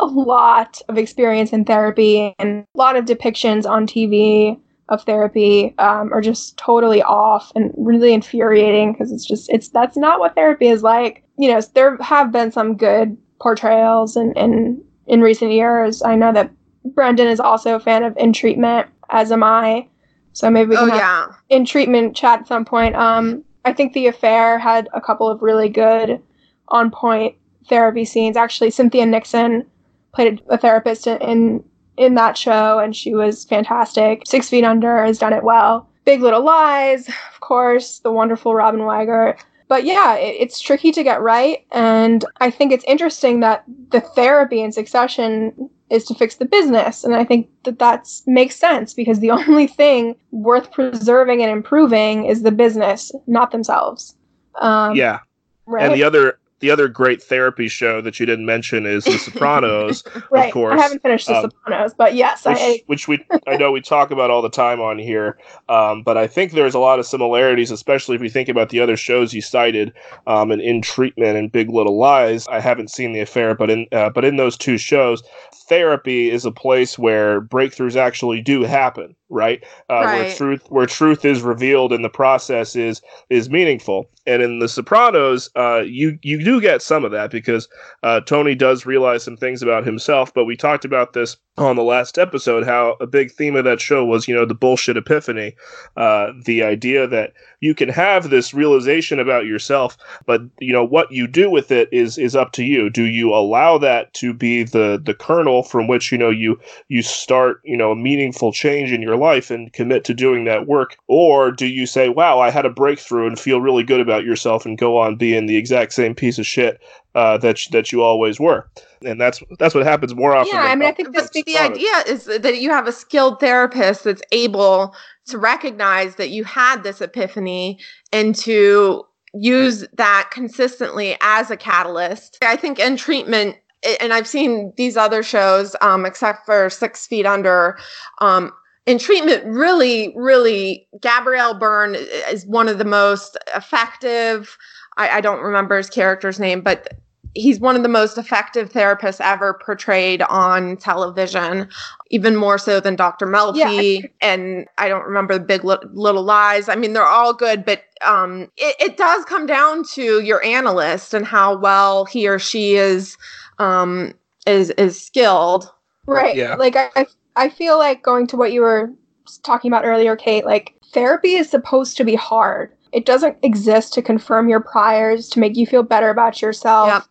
a lot of experience in therapy and a lot of depictions on T V of therapy um, are just totally off and really infuriating because it's just, it's, that's not what therapy is like. You know, there have been some good portrayals and in, in, in recent years. I know that Brendan is also a fan of In Treatment, as am I. So maybe we can oh, have yeah. In Treatment chat at some point. Um, I think The Affair had a couple of really good on point therapy scenes. Actually, Cynthia Nixon played a therapist in in that show, and she was fantastic. Six Feet Under has done it well. Big Little Lies, of course, the wonderful Robin Weigert. But yeah, it, it's tricky to get right, and I think it's interesting that the therapy in Succession is to fix the business, and I think that that makes sense, because the only thing worth preserving and improving is the business, not themselves. Um, yeah, right? And the other... The other great therapy show that you didn't mention is The Sopranos, right. Of course. I haven't finished The um, Sopranos, but yes. Which, I which we I know we talk about all the time on here, um, but I think there's a lot of similarities, especially if you think about the other shows you cited, um, and In Treatment and Big Little Lies. I haven't seen The Affair, but in uh, but in those two shows, therapy is a place where breakthroughs actually do happen, right? Uh, right. Where truth where truth is revealed and the process is is meaningful. And in The Sopranos, uh, you you. do get some of that because uh, Tony does realize some things about himself, but we talked about this on the last episode, how a big theme of that show was, you know, the bullshit epiphany, uh, the idea that you can have this realization about yourself, but, you know, what you do with it is is up to you. Do you allow that to be the the kernel from which, you know, you you start, you know, a meaningful change in your life and commit to doing that work? Or do you say, wow, I had a breakthrough and feel really good about yourself and go on being the exact same piece of shit uh, that, that you always were? And that's that's what happens more often. Yeah, than I mean, I think that's the idea is that you have a skilled therapist that's able to recognize that you had this epiphany and to use that consistently as a catalyst. I think In Treatment, and I've seen these other shows, um, except for Six Feet Under, um, In Treatment, really, really, Gabrielle Byrne is one of the most effective. I, I don't remember his character's name, but he's one of the most effective therapists ever portrayed on television, even more so than Doctor Melfi. Yeah. And I don't remember the Big li- Little Lies. I mean, they're all good, but um, it, it does come down to your analyst and how well he or she is um, is is skilled. Right. Yeah. Like, I, I feel like going to what you were talking about earlier, Kate, like therapy is supposed to be hard. It doesn't exist to confirm your priors, to make you feel better about yourself. Yeah.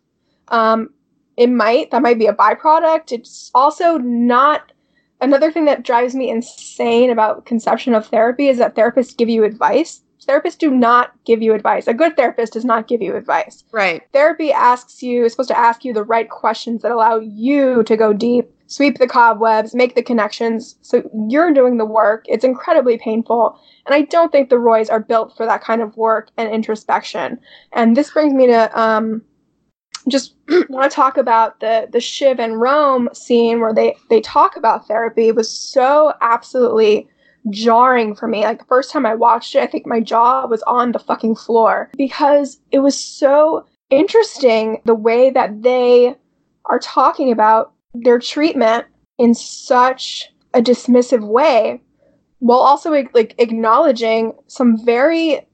Um, it might, that might be a byproduct. It's also not, another thing that drives me insane about conception of therapy is that therapists give you advice. Therapists do not give you advice. A good therapist does not give you advice. Right. Therapy asks you, is supposed to ask you the right questions that allow you to go deep, sweep the cobwebs, make the connections. So you're doing the work. It's incredibly painful. And I don't think the Roys are built for that kind of work and introspection. And this brings me to, um, just want to talk about the, the Shiv and Rome scene where they, they talk about therapy. It was so absolutely jarring for me. Like, the first time I watched it, I think my jaw was on the fucking floor because it was so interesting the way that they are talking about their treatment in such a dismissive way, while also like acknowledging some very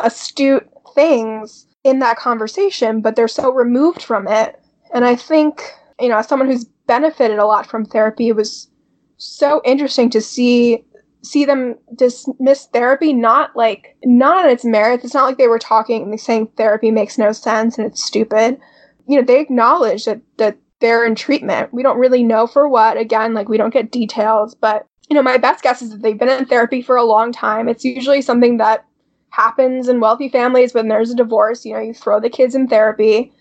astute things in that conversation, but they're so removed from it. And I think, you know, as someone who's benefited a lot from therapy, it was so interesting to see see them dismiss therapy, not like, not on its merits. It's not like they were talking and saying therapy makes no sense and it's stupid. You know, they acknowledge that that they're in treatment. We don't really know for what. Again, like, we don't get details, but, you know, my best guess is that they've been in therapy for a long time. It's usually something that happens in wealthy families when there's a divorce. You know, you throw the kids in therapy.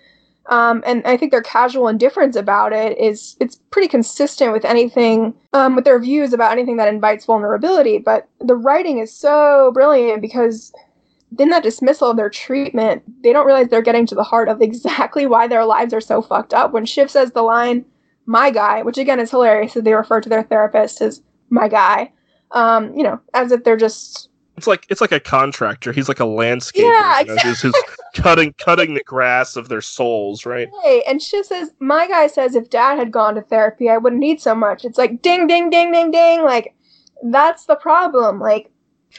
Um, and I think their casual indifference about it is, it's pretty consistent with anything, um, with their views about anything that invites vulnerability. But the writing is so brilliant because in that dismissal of their treatment, they don't realize they're getting to the heart of exactly why their lives are so fucked up. When Shiv says the line, "my guy," which again is hilarious that they refer to their therapist as "my guy," um, you know, as if they're just... It's like it's like a contractor. He's like a landscaper. Yeah, exactly. Who's, who's cutting cutting the grass of their souls, right? Hey, and Shiv says, "my guy says if Dad had gone to therapy, I wouldn't need so much." It's like ding, ding, ding, ding, ding. Like, that's the problem. Like,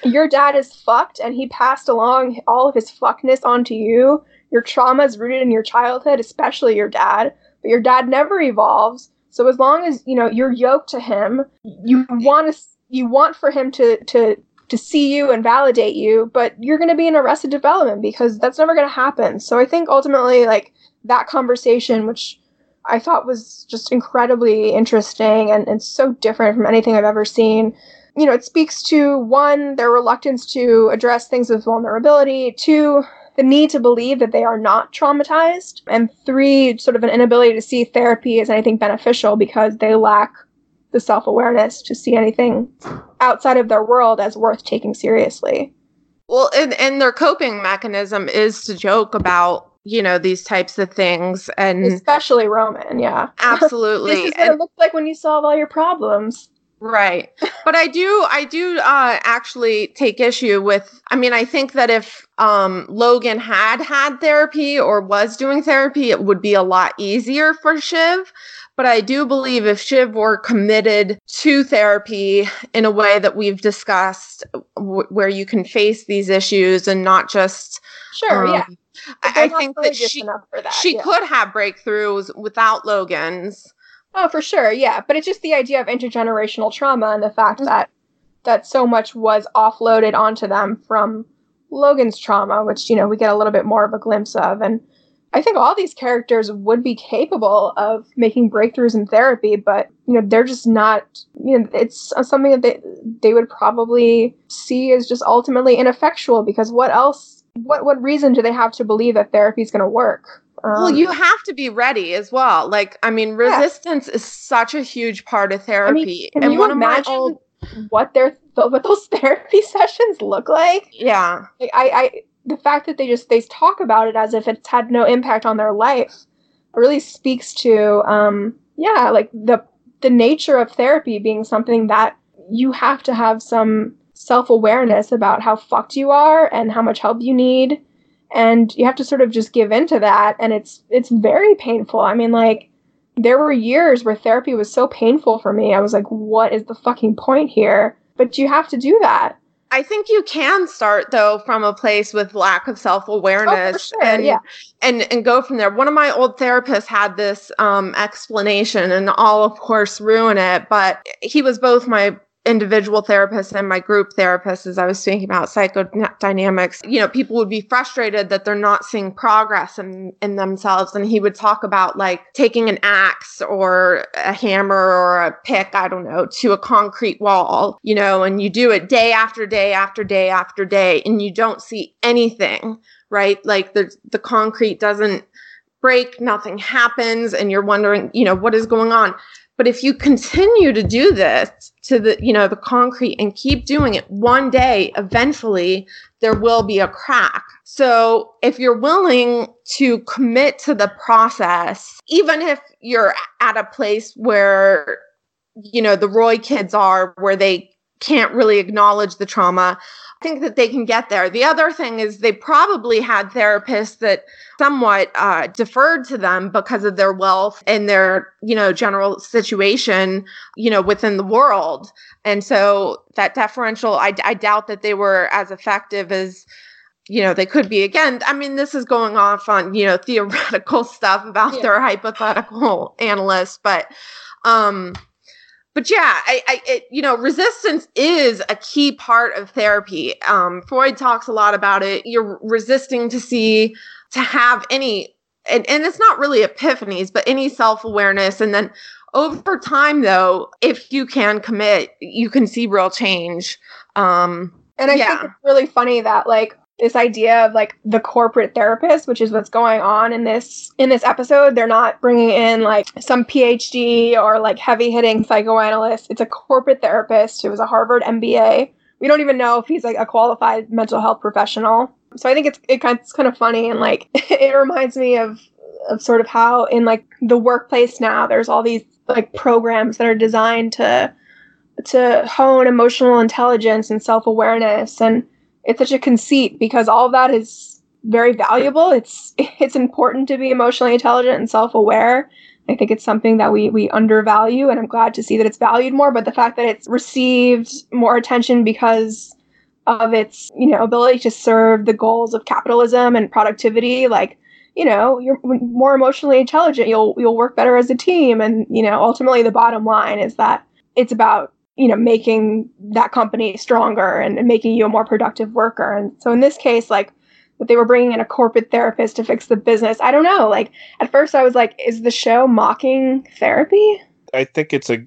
your dad is fucked, and he passed along all of his fuckness onto you. Your trauma is rooted in your childhood, especially your dad. But your dad never evolves. So as long as you know you're yoked to him, you want to you want for him to to. to see you and validate you, but you're going to be in arrested development because that's never going to happen. So I think ultimately, like, that conversation, which I thought was just incredibly interesting and, and so different from anything I've ever seen, you know, it speaks to, one, their reluctance to address things with vulnerability, two, the need to believe that they are not traumatized, and three, sort of an inability to see therapy as anything beneficial because they lack the self-awareness to see anything outside of their world as worth taking seriously. Well, and, and their coping mechanism is to joke about, you know, these types of things. And especially Roman, yeah. Absolutely. This is what and, it looks like when you solve all your problems. Right. But I do, I do uh, actually take issue with, I mean, I think that if um, Logan had had therapy or was doing therapy, it would be a lot easier for Shiv. But I do believe if Shiv were committed to therapy in a way that we've discussed, w- where you can face these issues and not just... Sure, um, yeah. I, I think that she, that, she yeah. could have breakthroughs without Logan's. Oh, for sure, yeah. But it's just the idea of intergenerational trauma and the fact mm-hmm. that that so much was offloaded onto them from Logan's trauma, which, you know, we get a little bit more of a glimpse of. And I think all these characters would be capable of making breakthroughs in therapy, but, you know, they're just not, you know, it's something that they, they would probably see as just ultimately ineffectual because what else, what, what reason do they have to believe that therapy is going to work? Um, well, you have to be ready as well. Like, I mean, resistance yeah. is such a huge part of therapy. I mean, can and you one imagine of my old... what their, what those therapy sessions look like? Yeah. Like, I, I, the fact that they just they talk about it as if it's had no impact on their life really speaks to, um, yeah, like the the nature of therapy being something that you have to have some self-awareness about how fucked you are and how much help you need. And you have to sort of just give into that. And it's it's very painful. I mean, like, there were years where therapy was so painful for me. I was like, what is the fucking point here? But you have to do that. I think you can start, though, from a place with lack of self-awareness oh, for sure, and, yeah. and and go from there. One of my old therapists had this um, explanation, and I'll, of course, ruin it, but he was both my individual therapist and my group therapist, as I was speaking about psychodynamics. You know, people would be frustrated that they're not seeing progress in, in themselves, and he would talk about, like, taking an axe or a hammer or a pick, I don't know, to a concrete wall, you know, and you do it day after day after day after day, and you don't see anything, right? Like, the the concrete doesn't break, nothing happens, and you're wondering, you know, what is going on? But if you continue to do this to the, you know, the concrete and keep doing it, one day, eventually there will be a crack. So if you're willing to commit to the process, even if you're at a place where, you know, the Roy kids are, where they can't really acknowledge the trauma, I think that they can get there. The other thing is they probably had therapists that somewhat uh, deferred to them because of their wealth and their, you know, general situation, you know, within the world. And so that deferential, I, I doubt that they were as effective as, you know, they could be. Again, I mean, this is going off on, you know, theoretical stuff about yeah. their hypothetical analysts, but, um, But yeah, I, I, it, you know, resistance is a key part of therapy. Um, Freud talks a lot about it. You're resisting to see, to have any, and, and it's not really epiphanies, but any self-awareness. And then over time, though, if you can commit, you can see real change. Um, and I yeah. think it's really funny that, like, this idea of like the corporate therapist, which is what's going on in this in this episode. They're not bringing in like some P H D or like heavy hitting psychoanalyst. It's a corporate therapist who was a Harvard M B A. We don't even know if he's like a qualified mental health professional. So I think it's it kind it's kind of funny, and like it reminds me of of sort of how in like the workplace now there's all these like programs that are designed to to hone emotional intelligence and self-awareness, and it's such a conceit because all of that is very valuable. It's it's important to be emotionally intelligent and self-aware. I think it's something that we we undervalue, and I'm glad to see that it's valued more. But the fact that it's received more attention because of its, you know, ability to serve the goals of capitalism and productivity, like, you know, you're more emotionally intelligent, you'll you'll work better as a team, and you know, ultimately the bottom line is that it's about, you know, making that company stronger and, and making you a more productive worker. And so in this case, like, that they were bringing in a corporate therapist to fix the business, I don't know. Like, at first I was like, is the show mocking therapy? I think it's a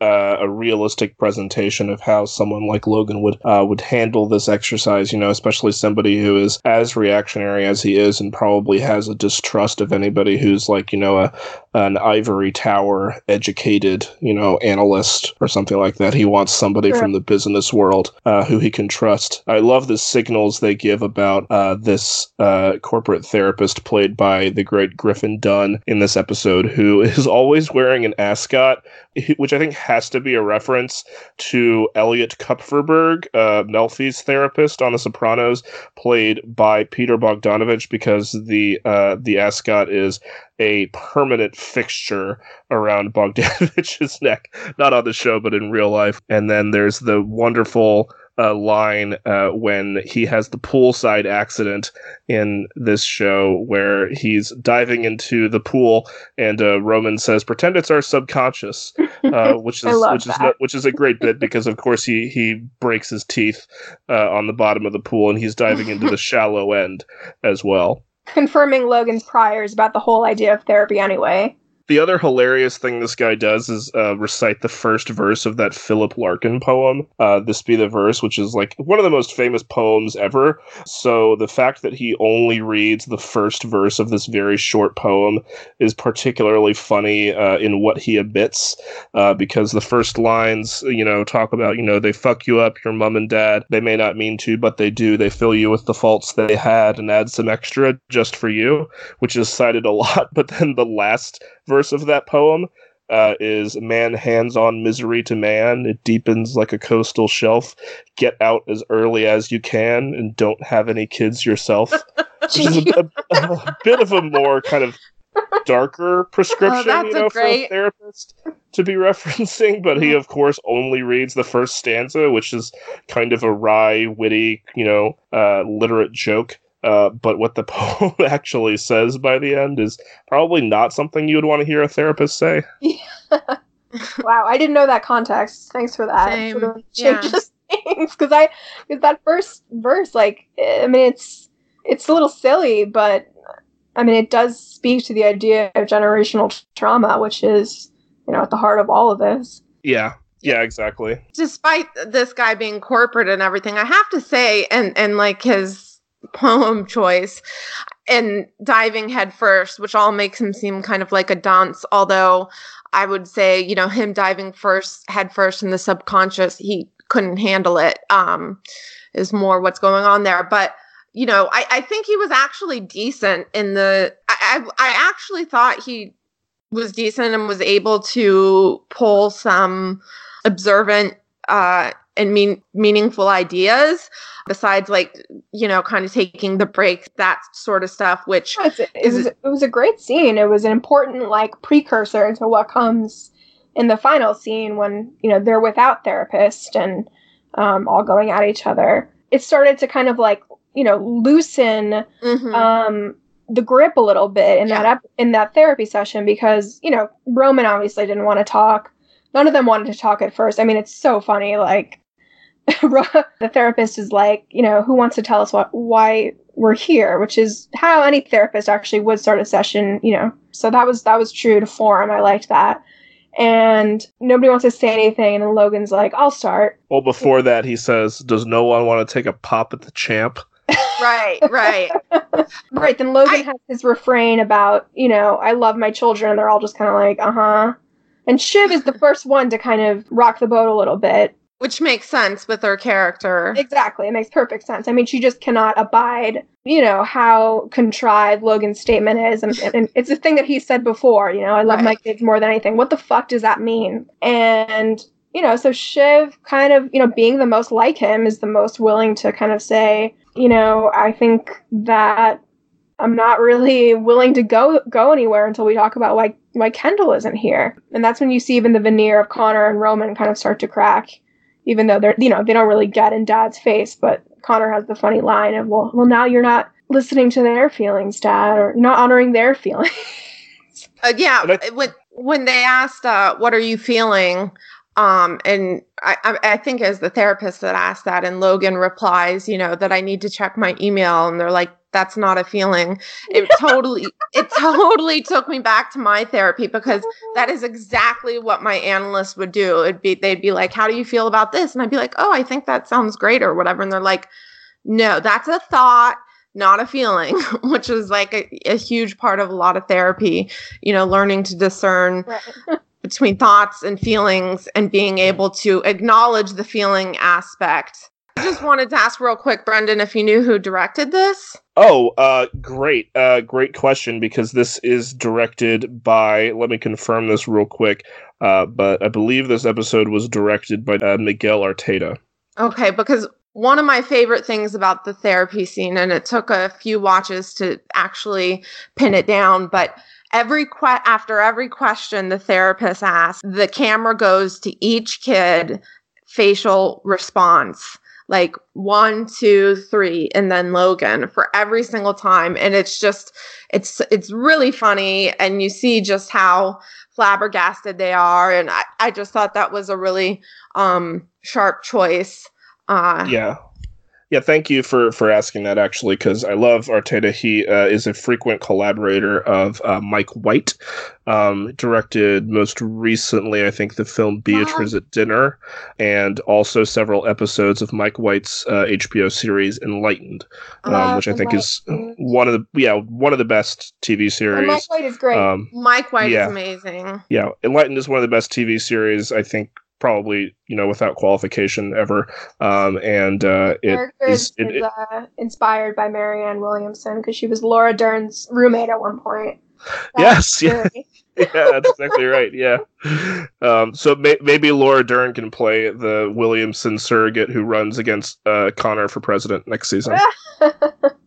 uh, a realistic presentation of how someone like Logan would uh, would handle this exercise, you know, especially somebody who is as reactionary as he is and probably has a distrust of anybody who's like, you know, a an ivory tower educated, you know, analyst or something like that. He wants somebody sure. from the business world uh, who he can trust. I love the signals they give about uh, this uh, corporate therapist played by the great Griffin Dunn in this episode, who is always wearing an ascot, which I think has to be a reference to Elliot Kupferberg, uh, Melfi's therapist on The Sopranos, played by Peter Bogdanovich, because the uh, the ascot is a permanent fixture around Bogdanovich's neck, not on the show, but in real life. And then there's the wonderful uh, line uh, when he has the poolside accident in this show where he's diving into the pool and uh, Roman says, pretend it's our subconscious, uh, which is which that. is no, which is a great bit because, of course, he, he breaks his teeth uh, on the bottom of the pool, and he's diving into the shallow end as well. Confirming Logan's priors about the whole idea of therapy anyway. The other hilarious thing this guy does is uh, recite the first verse of that Philip Larkin poem, uh, This Be the Verse, which is like one of the most famous poems ever. So the fact that he only reads the first verse of this very short poem is particularly funny uh, in what he omits, uh, because the first lines, you know, talk about, you know, they fuck you up, your mom and dad. They may not mean to, but they do. They fill you with the faults they had and add some extra just for you, which is cited a lot. But then the last verse of that poem uh, is, man hands on misery to man, it deepens like a coastal shelf, get out as early as you can and don't have any kids yourself, which is a, a, a bit of a more kind of darker prescription oh, you know, a great... for a therapist to be referencing, but he of course only reads the first stanza, which is kind of a wry, witty, you know, uh, literate joke. Uh, but what the poem actually says by the end is probably not something you would want to hear a therapist say. Yeah. Wow, I didn't know that context. Thanks for that. Same. Sort of changes yeah. things, because I, because that first verse, like, I mean, it's it's a little silly, but I mean, it does speak to the idea of generational trauma, which is, you know, at the heart of all of this. Yeah. Yeah, exactly. Despite this guy being corporate and everything, I have to say, and and like his poem choice and diving headfirst, which all makes him seem kind of like a dunce, although I would say, you know, him diving first headfirst in the subconscious, he couldn't handle it, um is more what's going on there. But you know, I, I think he was actually decent in the I, I I actually thought he was decent and was able to pull some observant uh and mean meaningful ideas, besides like, you know, kind of taking the break, that sort of stuff, which yeah, it, it, was, it was a great scene. It was an important like precursor into what comes in the final scene when, you know, they're without therapist and um, all going at each other. It started to kind of like, you know, loosen mm-hmm. um, the grip a little bit in yeah. that ep- in that therapy session, because, you know, Roman obviously didn't want to talk. None of them wanted to talk at first. I mean, it's so funny. Like, the therapist is like, you know, who wants to tell us what, why we're here, which is how any therapist actually would start a session, you know. So that was that was true to form. I liked that. And nobody wants to say anything, and then Logan's like, I'll start. Well, before that, he says, does no one want to take a pop at the champ? Right, right. Right, then Logan I, has his refrain about, you know, I love my children, and they're all just kind of like, uh-huh. And Shiv is the first one to kind of rock the boat a little bit. Which makes sense with her character. Exactly. It makes perfect sense. I mean, she just cannot abide, you know, how contrived Logan's statement is. And, and it's a thing that he said before, you know, I love right. my kids more than anything. What the fuck does that mean? And, you know, so Shiv kind of, you know, being the most like him is the most willing to kind of say, you know, I think that I'm not really willing to go go anywhere until we talk about why, why Kendall isn't here. And that's when you see even the veneer of Connor and Roman kind of start to crack. Even though they're, you know, they don't really get in Dad's face, but Connor has the funny line of, well, well, now you're not listening to their feelings, Dad, or not honoring their feelings. Uh, yeah, when when they asked, uh, "What are you feeling?" Um, and I, I think it was the therapist that asked that, and Logan replies, "You know, that I need to check my email," and they're like, "That's not a feeling." It totally, it totally took me back to my therapy, because that is exactly what my analyst would do. It'd be, they'd be like, "How do you feel about this?" And I'd be like, "Oh, I think that sounds great," or whatever. And they're like, "No, that's a thought, not a feeling," which is like a, a huge part of a lot of therapy, you know, learning to discern right. between thoughts and feelings and being able to acknowledge the feeling aspect. I just wanted to ask real quick, Brendan, if you knew who directed this? Oh, uh, great. Uh, great question, because this is directed by, let me confirm this real quick, uh, but I believe this episode was directed by uh, Miguel Arteta. Okay, because one of my favorite things about the therapy scene, and it took a few watches to actually pin it down, but every que- after every question the therapist asks, the camera goes to each kid facial response. Like one, two, three, and then Logan for every single time. And it's just, it's it's really funny. And you see just how flabbergasted they are. And I, I just thought that was a really um, sharp choice. Uh, yeah. Yeah, thank you for, for asking that, actually, because I love Arteta. He uh, is a frequent collaborator of uh, Mike White, um, directed most recently, I think, the film Beatrice wow. at Dinner, and also several episodes of Mike White's uh, H B O series Enlightened, um, uh, which I think is one of the yeah one of the best T V series. And Mike White is great. Um, Mike White yeah. is amazing. Yeah, Enlightened is one of the best T V series, I think, probably, you know, without qualification ever. Um, and uh, it is, it, is uh, inspired by Marianne Williamson, because she was Laura Dern's roommate at one point. That's yes. Yeah. yeah, that's exactly right. Yeah. Um, so may- maybe Laura Dern can play the Williamson surrogate who runs against uh, Connor for president next season.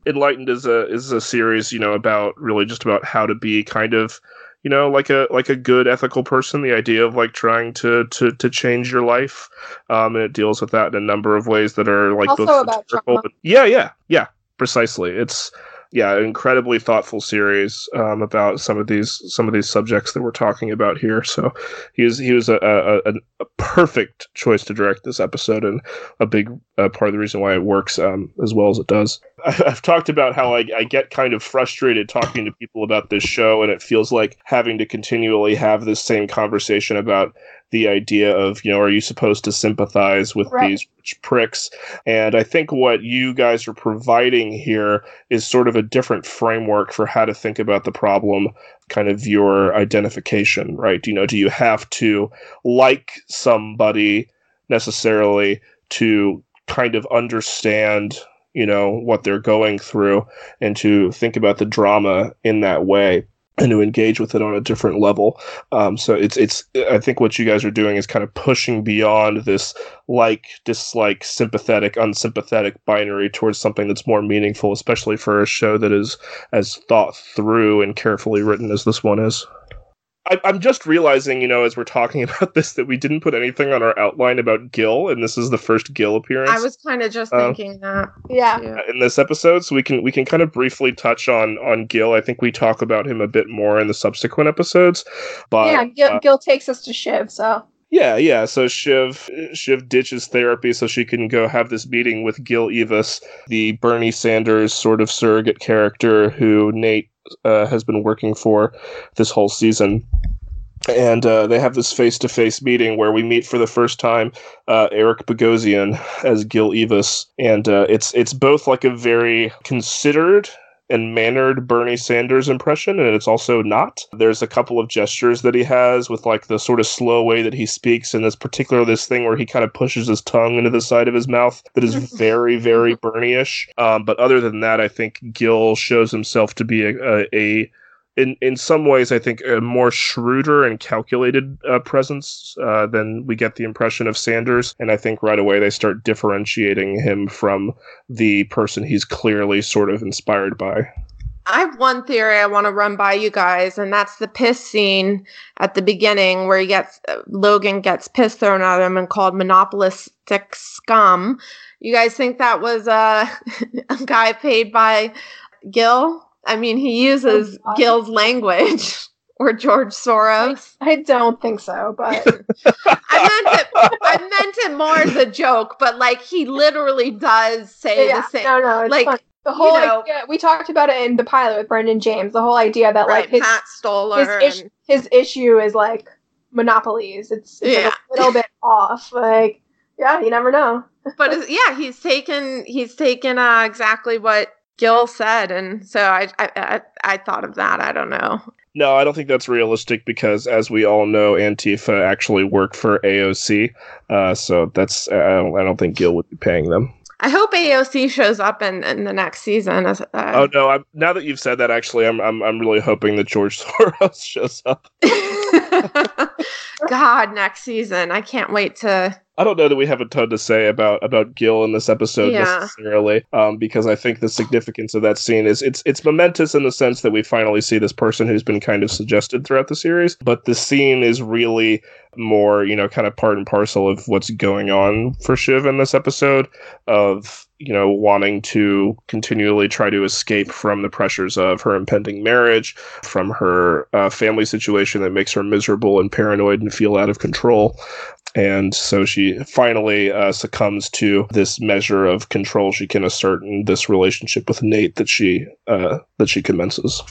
Enlightened is a is a series, you know, about really just about how to be kind of, you know, like a like a good ethical person, the idea of like trying to to, to change your life. Um, and it deals with that in a number of ways that are like also both satirical, but yeah, yeah, yeah, precisely. It's yeah, an incredibly thoughtful series um, about some of these some of these subjects that we're talking about here. So he was he was a, a, a perfect choice to direct this episode, and a big uh, part of the reason why it works um, as well as it does. I've talked about how I, I get kind of frustrated talking to people about this show, and it feels like having to continually have this same conversation about the idea of, you know, are you supposed to sympathize with right. these rich pricks? And I think what you guys are providing here is sort of a different framework for how to think about the problem, kind of your identification, right? You know, do you have to like somebody necessarily to kind of understand, you know, what they're going through, and to think about the drama in that way, and to engage with it on a different level. Um, so it's, it's, I think what you guys are doing is kind of pushing beyond this like, dislike, sympathetic, unsympathetic binary towards something that's more meaningful, especially for a show that is as thought through and carefully written as this one is. I, I'm just realizing, you know, as we're talking about this, that we didn't put anything on our outline about Gil, and this is the first Gil appearance. I was kind of just um, thinking that, yeah. yeah. In this episode, so we can we can kind of briefly touch on on Gil. I think we talk about him a bit more in the subsequent episodes. But yeah, Gil, uh, Gil takes us to Shiv, so. Yeah, yeah. So Shiv Shiv ditches therapy so she can go have this meeting with Gil Evis, the Bernie Sanders sort of surrogate character who Nate Uh, has been working for this whole season. And uh, they have this face-to-face meeting where we meet for the first time uh, Eric Bogosian as Gil Evis. And uh, it's it's both like a very considered and mannered Bernie Sanders impression, and it's also not. There's a couple of gestures that he has with like the sort of slow way that he speaks, and this particular this thing where he kind of pushes his tongue into the side of his mouth that is very, very Bernie-ish. Um, but other than that, I think Gil shows himself to be a... a, a In in some ways, I think a more shrewder and calculated uh, presence uh, than we get the impression of Sanders. And I think right away they start differentiating him from the person he's clearly sort of inspired by. I have one theory I want to run by you guys, and that's the piss scene at the beginning where he gets uh, Logan gets piss thrown at him and called monopolistic scum. You guys think that was uh, a guy paid by Gil? I mean, he uses oh, Gil's language, or George Soros. I don't think so, but I meant it. I meant it more as a joke, but like he literally does say yeah, the same. No, no, it's like fun. The whole you know, idea, we talked about it in the pilot with Brendan James. The whole idea that right, like his Pat Stoller his, ish, his issue is like monopolies. It's, it's yeah. like a little bit off. Like yeah, you never know. But it's, yeah, he's taken. He's taken uh, exactly what Gil said, and so I, I I I thought of that. I don't know. No, I don't think that's realistic because, as we all know, Antifa actually work for A O C. Uh, so that's I don't I don't think Gil would be paying them. I hope A O C shows up in, in the next season. As, uh, oh no! I'm, now that you've said that, actually, I'm I'm I'm really hoping that George Soros shows up. God, next season, I can't wait to. I don't know that we have a ton to say about, about Gil in this episode yeah. necessarily, um, because I think the significance of that scene is it's it's momentous in the sense that we finally see this person who's been kind of suggested throughout the series, but the scene is really more, you know, kind of part and parcel of what's going on for Shiv in this episode of, you know, wanting to continually try to escape from the pressures of her impending marriage, from her uh, family situation that makes her miserable and paranoid and feel out of control. And so she finally uh, succumbs to this measure of control she can assert in this relationship with Nate that she uh, that she commences.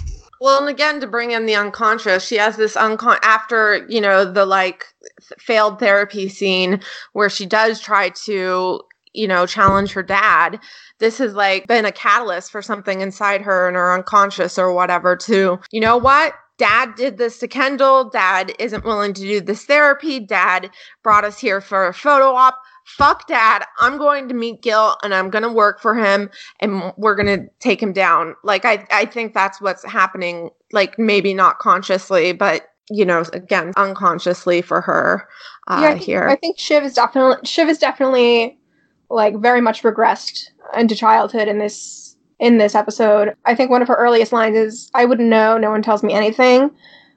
Well, and again, to bring in the unconscious, she has this uncon after, you know, the like failed therapy scene where she does try to, you know, challenge her dad. This has like been a catalyst for something inside her and her unconscious or whatever to, you know what? Dad did this to Kendall. Dad isn't willing to do this therapy. Dad brought us here for a photo op. Fuck Dad. I'm going to meet Gil and I'm going to work for him and we're going to take him down. Like, I, I think that's what's happening. Like, maybe not consciously, but, you know, again, unconsciously for her uh, yeah, I think, here. I think Shiv is definitely, Shiv is definitely like very much regressed into childhood in this in this episode. I think one of her earliest lines is, I wouldn't know, no one tells me anything,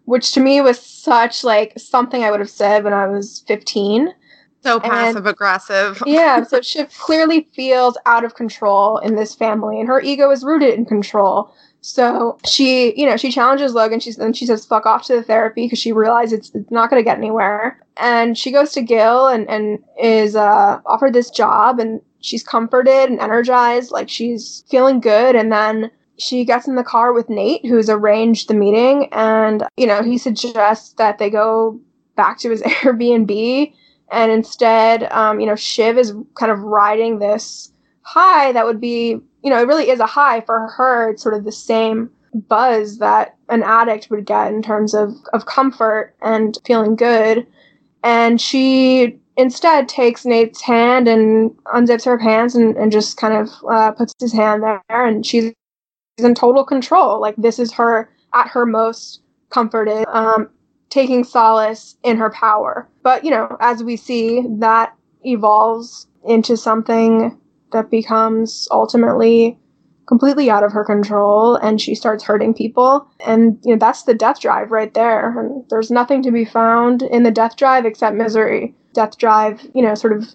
which to me was such like something I would have said when I was fifteen. So passive aggressive. Yeah, so she clearly feels out of control in this family and her ego is rooted in control. So she, you know, she challenges Logan. She's and she says, fuck off to the therapy because she realized it's, it's not going to get anywhere. And she goes to Gil and, and is uh, offered this job and she's comforted and energized, like she's feeling good. And then she gets in the car with Nate, who's arranged the meeting. And, you know, he suggests that they go back to his Airbnb. And instead, um, you know, Shiv is kind of riding this high that would be, you know, it really is a high for her. It's sort of the same buzz that an addict would get in terms of, of comfort and feeling good. And she instead takes Nate's hand and unzips her pants and, and just kind of uh, puts his hand there. And she's in total control. Like, this is her at her most comforted, um, taking solace in her power. But, you know, as we see, that evolves into something that becomes ultimately completely out of her control. And she starts hurting people. And, you know, that's the death drive right there. And there's nothing to be found in the death drive except misery. Death drive, you know, sort of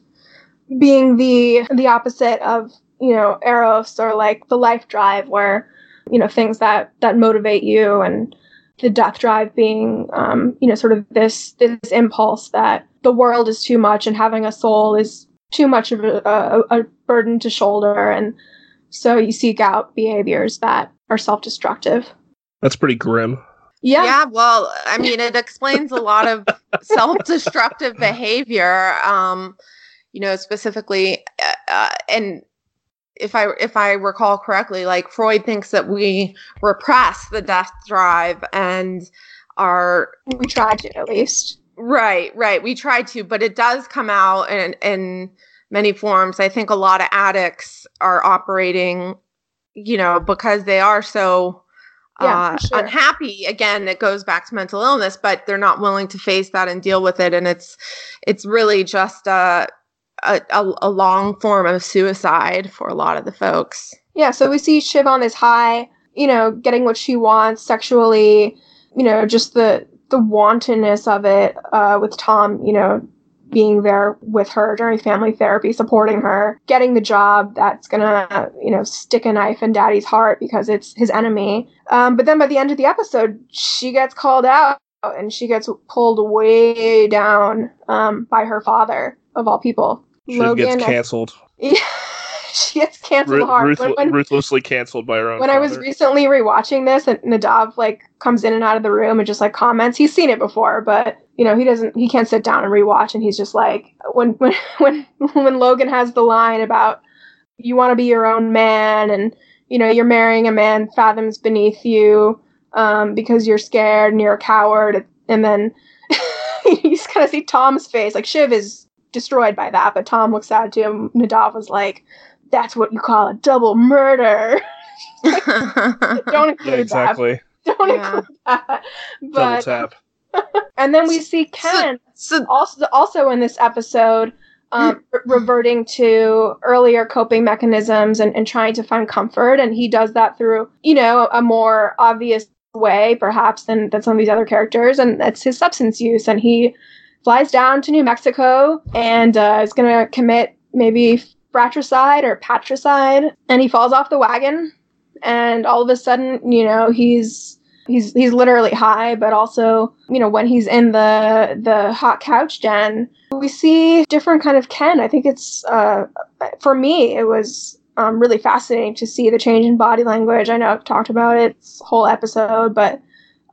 being the the opposite of, you know, Eros or like the life drive where, you know, things that, that motivate you, and the death drive being, um, you know, sort of this this impulse that the world is too much and having a soul is too much of a, a, a burden to shoulder. And so you seek out behaviors that are self-destructive. That's pretty grim. Yeah. Yeah. Well, I mean, it explains a lot of self-destructive behavior, um, you know, specifically. Uh, and if I if I recall correctly, like Freud thinks that we repress the death drive and are. We try to, at least. Right. Right. We try to. But it does come out in, in many forms. I think a lot of addicts are operating, you know, because they are so. Yeah, uh, sure. Unhappy. Again, it goes back to mental illness, but they're not willing to face that and deal with it. And it's it's really just a, a, a long form of suicide for a lot of the folks. Yeah, so we see Shiv on this high, you know, getting what she wants sexually, you know, just the, the wantonness of it uh, with Tom, you know, being there with her during family therapy, supporting her, getting the job that's gonna, you know, stick a knife in daddy's heart because it's his enemy. Um, but then by the end of the episode, she gets called out and she gets pulled way down um, by her father, of all people. She Logan gets canceled. Yeah, she gets canceled Ru- hard. Ruth- when, when, ruthlessly canceled by her own When father. I was recently rewatching this, and Nadav, like, comes in and out of the room and just, like, comments. He's seen it before, but... You know, he doesn't, he can't sit down and rewatch. And he's just like, when, when, when, when Logan has the line about you want to be your own man and, you know, you're marrying a man fathoms beneath you um, because you're scared and you're a coward. And then you just kind of see Tom's face. Like, Shiv is destroyed by that, but Tom looks out to him. Nadav was like, that's what you call a double murder. Like, don't include yeah, exactly. that. Don't yeah. include that. But, double tap. And then we see Ken so, so, also also in this episode um, re- reverting to earlier coping mechanisms and, and trying to find comfort. And he does that through, you know, a more obvious way, perhaps, than, than some of these other characters. And that's his substance use. And he flies down to New Mexico and uh, is going to commit maybe fratricide or patricide. And he falls off the wagon. And all of a sudden, you know, he's... He's he's literally high, but also, you know, when he's in the the hot couch den, we see different kind of Ken. I think it's, uh, for me, it was um, really fascinating to see the change in body language. I know I've talked about it this whole episode, but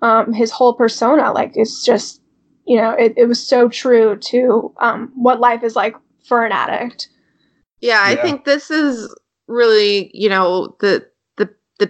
um, his whole persona, like, it's just, you know, it, it was so true to um, what life is like for an addict. Yeah, I yeah. think this is really, you know, the... the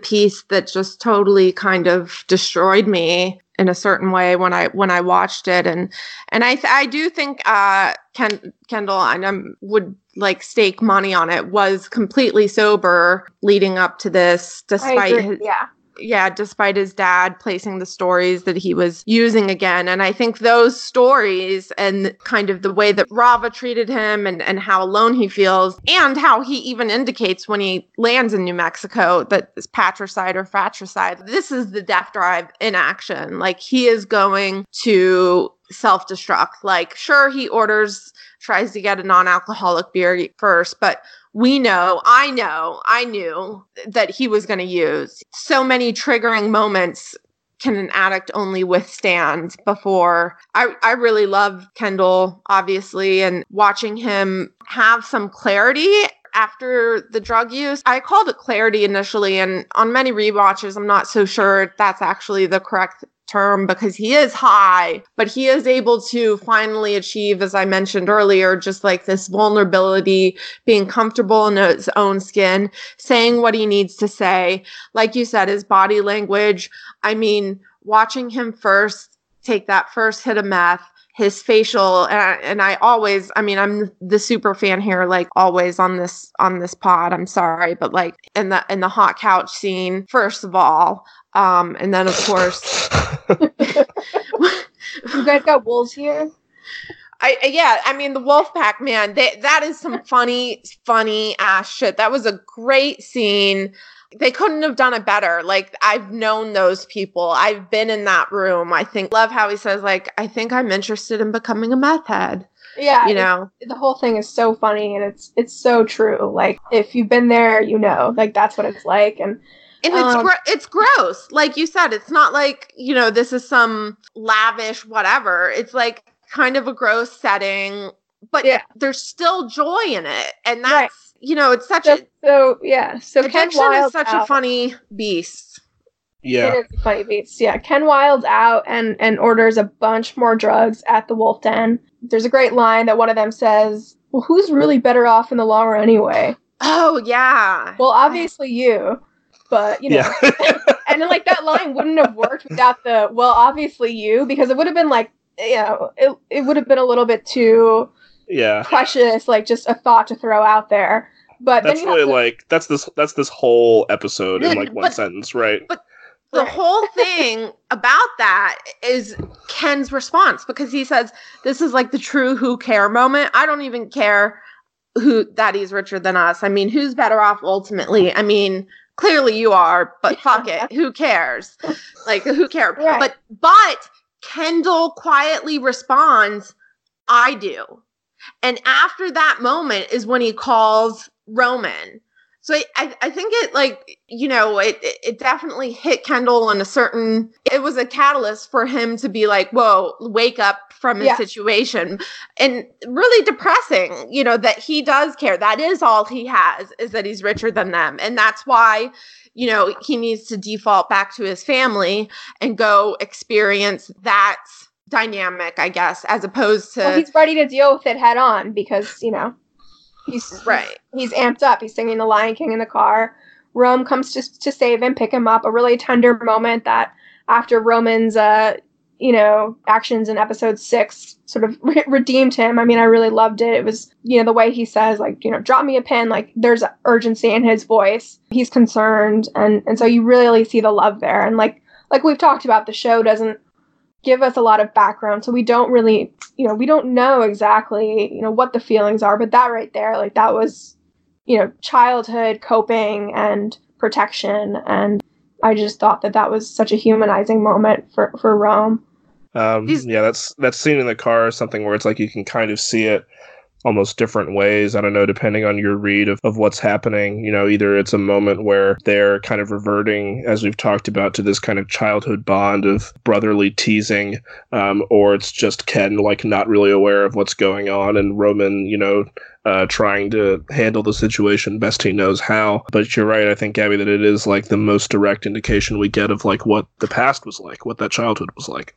piece that just totally kind of destroyed me in a certain way when I when I watched it, and and I th- I do think uh, Ken- Kendall and I would like stake money on it was completely sober leading up to this, despite his, yeah yeah despite his dad placing the stories that he was using again, and I think those stories and kind of the way that Rava treated him and and how alone he feels and how he even indicates when he lands in New Mexico that this patricide or fratricide, this is the death drive in action. Like, he is going to self-destruct. Like, sure, he orders, tries to get a non-alcoholic beer first, but we know, I know, I knew that he was going to use. So many triggering moments can an addict only withstand before. I, I really love Kendall, obviously, and watching him have some clarity after the drug use. I called it clarity initially, and on many rewatches, I'm not so sure that's actually the correct term because he is high, but he is able to finally achieve, as I mentioned earlier, just like this vulnerability, being comfortable in his own skin, saying what he needs to say. Like you said, his body language. I mean, watching him first take that first hit of meth, his facial, and I, and I always, I mean, I'm the super fan here, like always on this on this pod. I'm sorry, but like in the in the hot couch scene, first of all, um, and then of course. You guys got wolves here? I, I yeah, I mean the wolf pack, man, they, that is some funny, funny ass shit. That was a great scene. They couldn't have done it better. Like, I've known those people. I've been in that room. I think love how he says, like, I think I'm interested in becoming a meth head. Yeah. You know, the whole thing is so funny and it's it's so true. Like, if you've been there, you know, like that's what it's like. And And it's um, gro- it's gross. Like you said, it's not like, you know, this is some lavish whatever. It's like kind of a gross setting, but yeah. there's still joy in it. And that's, right. you know, it's such so, a... So, yeah. So Ken Wilde is such out. a funny beast. Yeah. It is a funny beast. Yeah. Ken Wilde's out and, and orders a bunch more drugs at the Wolf Den. There's a great line that one of them says, well, who's really better off in the long run anyway? Oh, yeah. Well, obviously you. But, you know. Yeah. And then, like, that line wouldn't have worked without the, well, obviously you, because it would have been, like, you know, it, it would have been a little bit too yeah. precious, like, just a thought to throw out there. But that's really, to, like, that's this that's this whole episode the, in, like, one but, sentence, right? But the whole thing about that is Ken's response, because he says, this is, like, the true who care moment. I don't even care who that he's richer than us. I mean, who's better off ultimately? I mean... Clearly you are, but fuck it. Who cares? Like, who cares? Right. But but Kendall quietly responds, I do. And after that moment is when he calls Roman. So I, I, I think it, like, you know, it, it definitely hit Kendall on a certain, it was a catalyst for him to be like, whoa, wake up from his yeah. situation. And really depressing, you know, that he does care. That is all he has, is that he's richer than them. And that's why, you know, he needs to default back to his family and go experience that dynamic, I guess, as opposed to... Well, he's ready to deal with it head on because, you know, he's right. He's, he's amped up. He's singing The Lion King in the car. Rome comes to, to save him, pick him up. A really tender moment that after Roman's... uh. you know, actions in episode six sort of re- redeemed him. I mean, I really loved it. It was, you know, the way he says, like, you know, drop me a pin, like there's urgency in his voice. He's concerned. And, and so you really see the love there. And like, like we've talked about, the show doesn't give us a lot of background. So we don't really, you know, we don't know exactly, you know, what the feelings are, but that right there, like that was, you know, childhood coping and protection. And I just thought that that was such a humanizing moment for, for Rome. Um, yeah, that's that scene in the car is something where it's like you can kind of see it almost different ways. I don't know, depending on your read of, of what's happening. You know, either it's a moment where they're kind of reverting, as we've talked about, to this kind of childhood bond of brotherly teasing, um, or it's just Ken, like, not really aware of what's going on, and Roman, you know, uh, trying to handle the situation best he knows how. But you're right, I think, Gabby, that it is, like, the most direct indication we get of, like, what the past was like, what that childhood was like.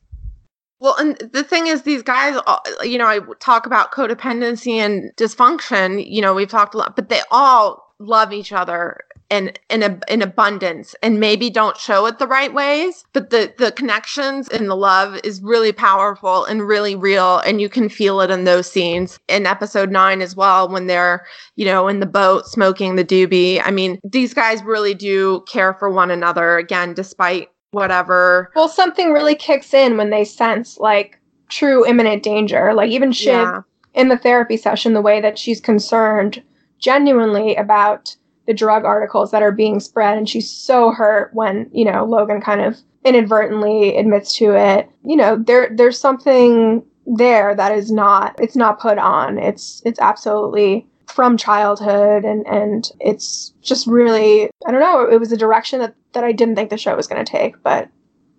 Well, and the thing is, these guys, you know, I talk about codependency and dysfunction. You know, we've talked a lot, but they all love each other in in, a, in abundance, and maybe don't show it the right ways. But the, the connections and the love is really powerful and really real, and you can feel it in those scenes. In episode nine as well, when they're, you know, in the boat smoking the doobie. I mean, these guys really do care for one another, again, despite whatever. Well, something really kicks in when they sense, like, true imminent danger. Like, even Shiv, yeah. in the therapy session, the way that she's concerned genuinely about the drug articles that are being spread, and she's so hurt when, you know, Logan kind of inadvertently admits to it. You know, there there's something there that is not, it's not put on. It's it's absolutely from childhood, and, and it's just really, I don't know, it was a direction that, that I didn't think the show was going to take, but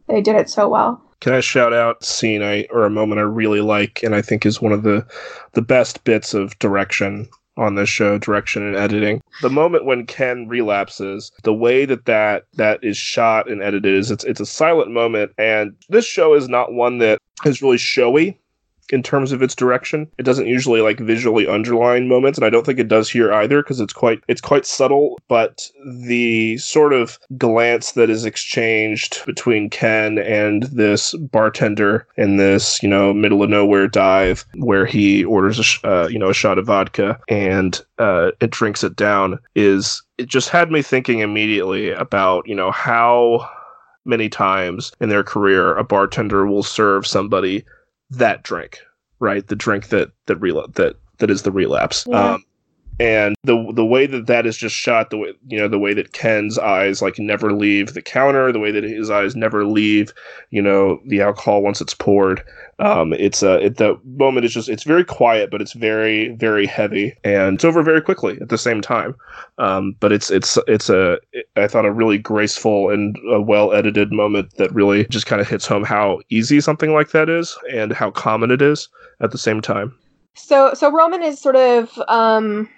they did it so well. Can I shout out scene I or a moment I really like, and I think is one of the, the best bits of direction on this show, direction and editing? The moment when Ken relapses, the way that that, that is shot and edited is it's it's a silent moment, and this show is not one that is really showy in terms of its direction. It doesn't usually, like, visually underline moments, and I don't think it does here either, because it's quite it's quite subtle, but the sort of glance that is exchanged between Ken and this bartender in this, you know, middle of nowhere dive where he orders a sh- uh, you know a shot of vodka and uh, it drinks it down, is it just had me thinking immediately about, you know, how many times in their career a bartender will serve somebody that drink, right? The drink that that rel- that that is the relapse. Yeah. Um, and the the way that that is just shot, the way, you know, the way that Ken's eyes, like, never leave the counter, the way that his eyes never leave, you know, the alcohol once it's poured. Um, it's a uh, it, the moment is just, it's very quiet, but it's very, very heavy, and it's over very quickly at the same time. Um, but it's it's it's a it, I thought a really graceful and a well edited moment that really just kind of hits home how easy something like that is and how common it is at the same time. So so Roman is sort of um.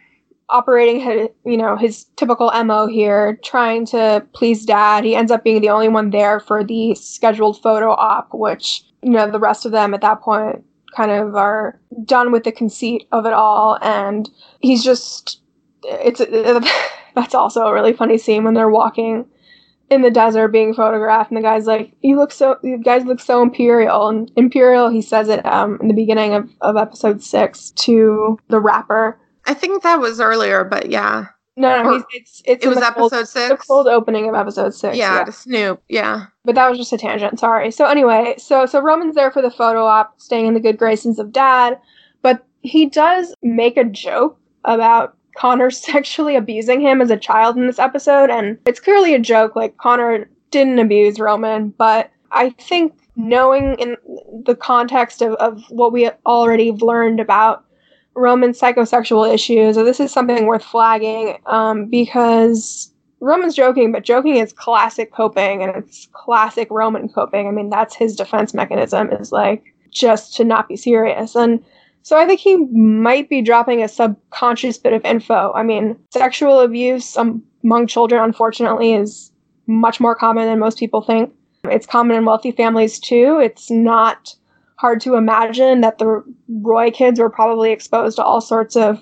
operating his, you know, his typical M O here, trying to please dad. He ends up being the only one there for the scheduled photo op, which, you know, the rest of them at that point kind of are done with the conceit of it all. And he's just, it's, that's also a really funny scene when they're walking in the desert being photographed, and the guy's like, you look so, you guys look so imperial. And imperial, he says it um, in the beginning of, of episode six to the rapper. I think that was earlier, but yeah. No, no, he's, it's, it's it was episode cold, six. The cold opening of episode six. Yeah, yeah, to Snoop. Yeah, but that was just a tangent. Sorry. So anyway, so so Roman's there for the photo op, staying in the good graces of dad, but he does make a joke about Connor sexually abusing him as a child in this episode, and it's clearly a joke. Like, Connor didn't abuse Roman, but I think knowing in the context of of what we already learned about Roman's psychosexual issues, so this is something worth flagging, um, because Roman's joking, but joking is classic coping, and it's classic Roman coping. I mean, that's his defense mechanism, is like, just to not be serious. And so I think he might be dropping a subconscious bit of info. I mean, sexual abuse among children, unfortunately, is much more common than most people think. It's common in wealthy families, too. It's not hard to imagine that the Roy kids were probably exposed to all sorts of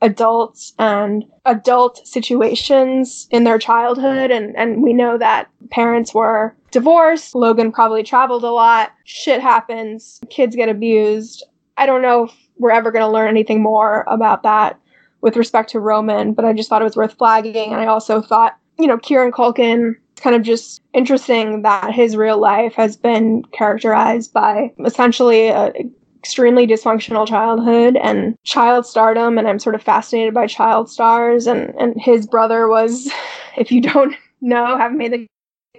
adults and adult situations in their childhood. And, and we know that parents were divorced. Logan probably traveled a lot. Shit happens. Kids get abused. I don't know if we're ever going to learn anything more about that with respect to Roman, but I just thought it was worth flagging. And I also thought, you know, Kieran Culkin, kind of just interesting that his real life has been characterized by essentially an extremely dysfunctional childhood and child stardom. And I'm sort of fascinated by child stars. And, and his brother was, if you don't know, haven't made the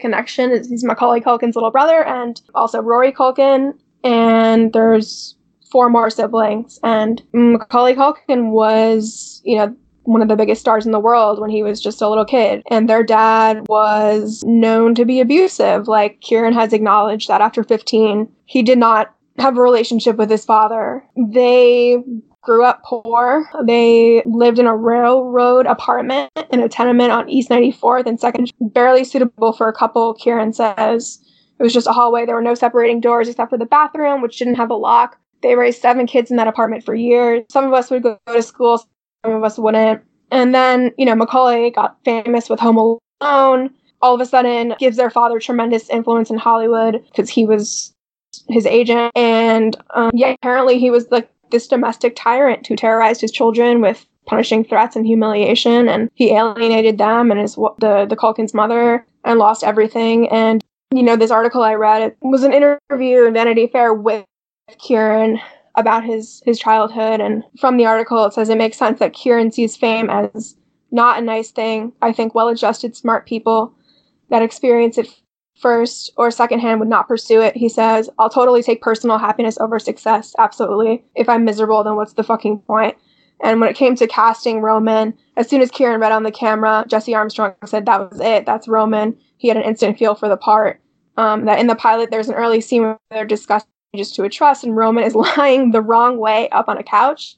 connection, he's Macaulay Culkin's little brother, and also Rory Culkin. And there's four more siblings. And Macaulay Culkin was, you know, one of the biggest stars in the world when he was just a little kid. And their dad was known to be abusive. Like, Kieran has acknowledged that after fifteen, he did not have a relationship with his father. They grew up poor. They lived in a railroad apartment in a tenement on East ninety-fourth and second, barely suitable for a couple, Kieran says. It was just a hallway. There were no separating doors except for the bathroom, which didn't have a lock. They raised seven kids in that apartment for years. Some of us would go to school, some of us wouldn't. And then, you know, Macaulay got famous with Home Alone. All of a sudden, gives their father tremendous influence in Hollywood because he was his agent. And um, yeah, apparently he was like this domestic tyrant who terrorized his children with punishing threats and humiliation. And he alienated them and his the, the Culkin's mother, and lost everything. And, you know, this article I read, it was an interview in Vanity Fair with Kieran about his, his childhood. And from the article, it says, it makes sense that Kieran sees fame as not a nice thing. I think well-adjusted, smart people that experience it first or secondhand would not pursue it. He says, I'll totally take personal happiness over success. Absolutely. If I'm miserable, then what's the fucking point? And when it came to casting Roman, as soon as Kieran read on the camera, Jesse Armstrong said, that was it. That's Roman. He had an instant feel for the part. Um, that in the pilot, there's an early scene where they're discussing just to a trust, and Roman is lying the wrong way up on a couch.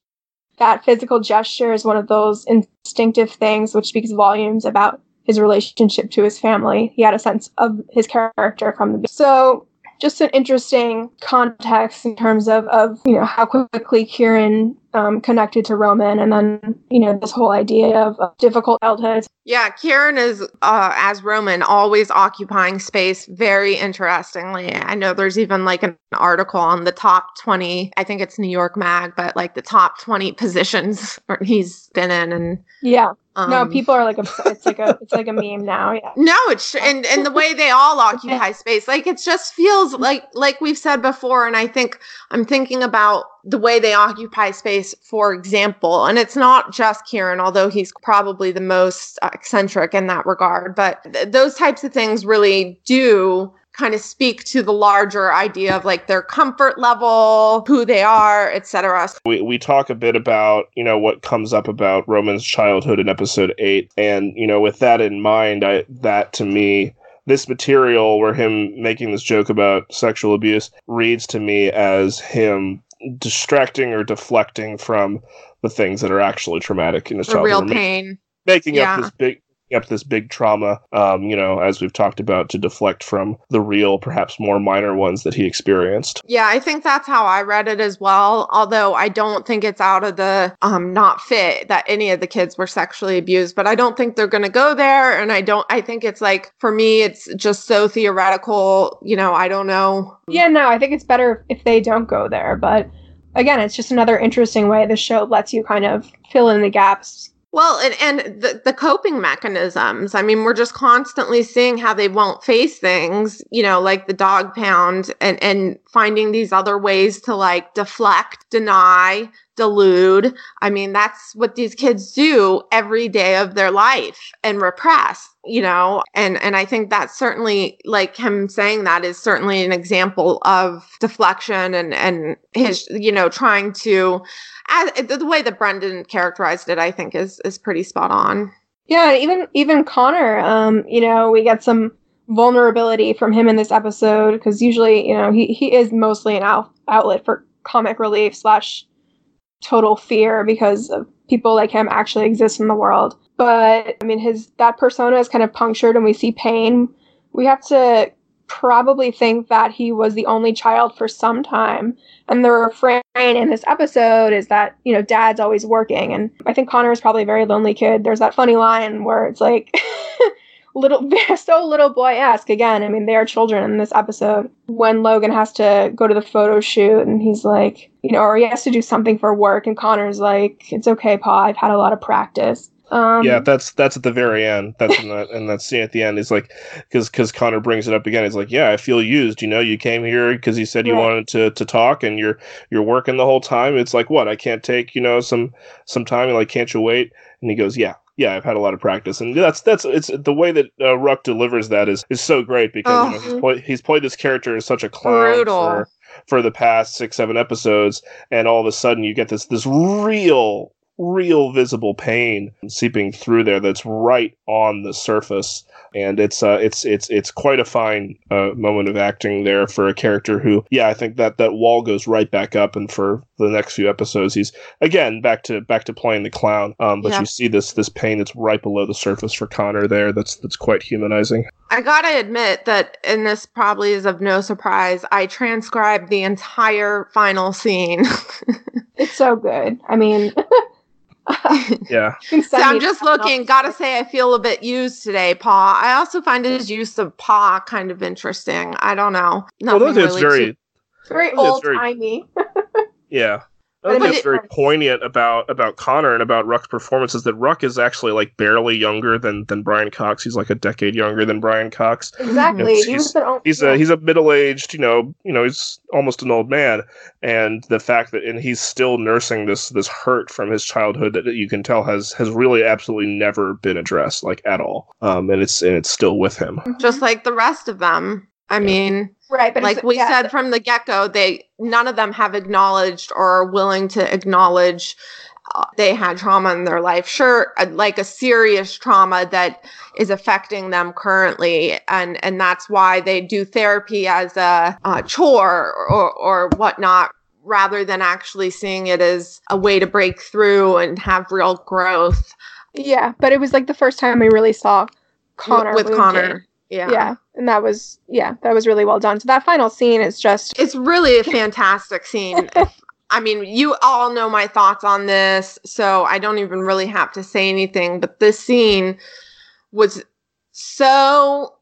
That physical gesture is one of those instinctive things which speaks volumes about his relationship to his family. He had a sense of his character from the beginning. So just an interesting context in terms of, of you know, how quickly Kieran um, connected to Roman, and then, you know, this whole idea of, of difficult childhood. Yeah, Kieran is, uh, as Roman, always occupying space very interestingly. I know there's even like an article on the top twenty, I think it's New York Mag, but like the top twenty positions he's been in. And yeah. Um, no, people are like, obs- it's like a, it's like a meme now. Yeah. No, it's, and, and the way they all occupy space, like, it just feels like, like we've said before. And I think I'm thinking about the way they occupy space, for example, and it's not just Kieran, although he's probably the most eccentric in that regard, but th- those types of things really do kind of speak to the larger idea of like their comfort level, who they are, et cetera. We we talk a bit about, you know, what comes up about Roman's childhood in episode eight. And, you know, with that in mind, I, that to me, this material where him making this joke about sexual abuse reads to me as him distracting or deflecting from the things that are actually traumatic in his childhood. Real pain. Making yeah. up this big up this big trauma, um, you know, as we've talked about, to deflect from the real, perhaps more minor ones that he experienced. Yeah, I think that's how I read it as well. Although I don't think it's out of the um, not fit that any of the kids were sexually abused, but I don't think they're going to go there. And I don't, I think it's like, for me, it's just so theoretical, you know, I don't know. Yeah, no, I think it's better if they don't go there. But again, it's just another interesting way the show lets you kind of fill in the gaps. Well, and, and the, the coping mechanisms. I mean, we're just constantly seeing how they won't face things, you know, like the dog pound, and, and finding these other ways to like deflect, deny, delude. I mean, that's what these kids do every day of their life and repress, you know, and, and I think that's certainly, like him saying that is certainly an example of deflection and, and his, you know, trying to, as, the way that Brendan characterized it, I think is, is pretty spot on. Yeah. Even, even Connor, um, you know, we get some vulnerability from him in this episode, because usually, you know, he, he is mostly an out- outlet for comic relief slash total fear, because people like him actually exist in the world. But I mean, his that persona is kind of punctured, and we see pain. We have to probably think that he was the only child for some time. And the refrain in this episode is that, you know, dad's always working. And I think Connor is probably a very lonely kid. There's that funny line where it's like, little, so little boy-esque again. I mean, they are children in this episode. When Logan has to go to the photo shoot, and he's like, you know, or he has to do something for work, and Connor's like, it's okay, Pa, I've had a lot of practice. Um, yeah, that's that's at the very end. That's in that and that scene at the end is like, because because Connor brings it up again. He's like, yeah, I feel used. You know, you came here because you said you right. wanted to, to talk, and you're you're working the whole time. It's like, what? I can't take you know some some time. Like, can't you wait? And he goes, yeah. Yeah, I've had a lot of practice, and that's that's it's the way that uh, Ruck delivers that is is so great, because oh. you know, he's, play, he's played this character as such a clown Brutal. for for the past six seven episodes, and all of a sudden you get this this real real visible pain seeping through there that's right on the surface, and it's uh it's it's it's quite a fine uh, moment of acting there for a character who, yeah, I think that that wall goes right back up, and for the next few episodes he's again back to back to playing the clown, um but yeah. you see this this pain that's right below the surface for Connor there that's that's quite humanizing. I gotta admit that, and this probably is of no surprise, I transcribed the entire final scene. It's so good. I mean, yeah. So I'm just looking. Gotta say, I feel a bit used today, Pa. I also find his use of Pa kind of interesting. I don't know. Nothing well, really it's very, too, very old timey. Yeah. I think it's very poignant about, about Connor and about Ruck's performance is that Ruck is actually like barely younger than, than Brian Cox. He's like a decade younger than Brian Cox. Exactly. You know, he's, he old, he's yeah. a he's a middle aged, you know, you know, he's almost an old man. And the fact that and he's still nursing this this hurt from his childhood that you can tell has, has really absolutely never been addressed, like at all. Um and it's and it's still with him. Just like the rest of them. I mean, right, but like we yeah. said from the get-go, they none of them have acknowledged or are willing to acknowledge uh, they had trauma in their life. Sure, uh, like a serious trauma that is affecting them currently, and, and that's why they do therapy as a uh, chore or, or whatnot, rather than actually seeing it as a way to break through and have real growth. Yeah, but it was like the first time we really saw Connor with Connor. Yeah. Yeah. And that was, yeah, that was really well done. So that final scene is just... It's really a fantastic scene. I mean, you all know my thoughts on this, so I don't even really have to say anything. But this scene was so,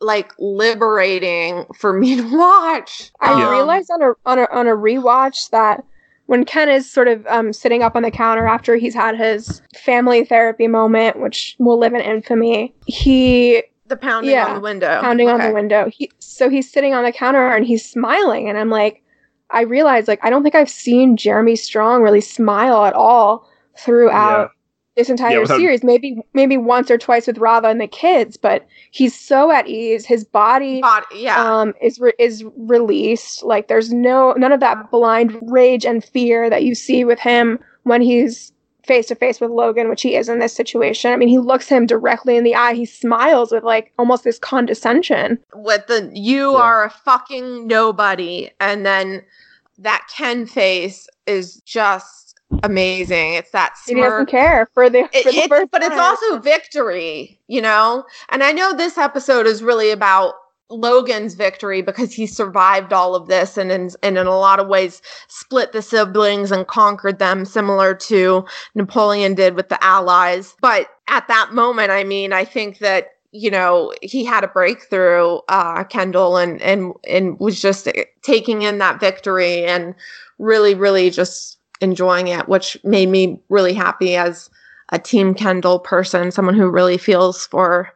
like, liberating for me to watch. I yeah. realized on a, on a on a rewatch that when Ken is sort of um, sitting up on the counter after he's had his family therapy moment, which will live in infamy, he... The pounding yeah, on the window. Pounding okay. on the window. He, so he's sitting on the counter and he's smiling. And I'm like, I realized, like, I don't think I've seen Jeremy Strong really smile at all throughout yeah. this entire yeah, without- series. Maybe maybe once or twice with Rava and the kids, but he's so at ease. His body, body yeah. um, is re- is released. Like, there's no none of that blind rage and fear that you see with him when he's face-to-face with Logan, which he is in this situation. I mean, he looks him directly in the eye. He smiles with, like, almost this condescension. With the, you yeah. are a fucking nobody. And then that Ken face is just amazing. It's that smirk. He doesn't care for the, for it, the it's, first But time. It's also victory, you know? And I know this episode is really about Logan's victory because he survived all of this and in, and in a lot of ways split the siblings and conquered them, similar to Napoleon did with the Allies. But at that moment, I mean, I think that, you know, he had a breakthrough, uh, Kendall, and, and, and was just taking in that victory and really, really just enjoying it, which made me really happy as a Team Kendall person, someone who really feels for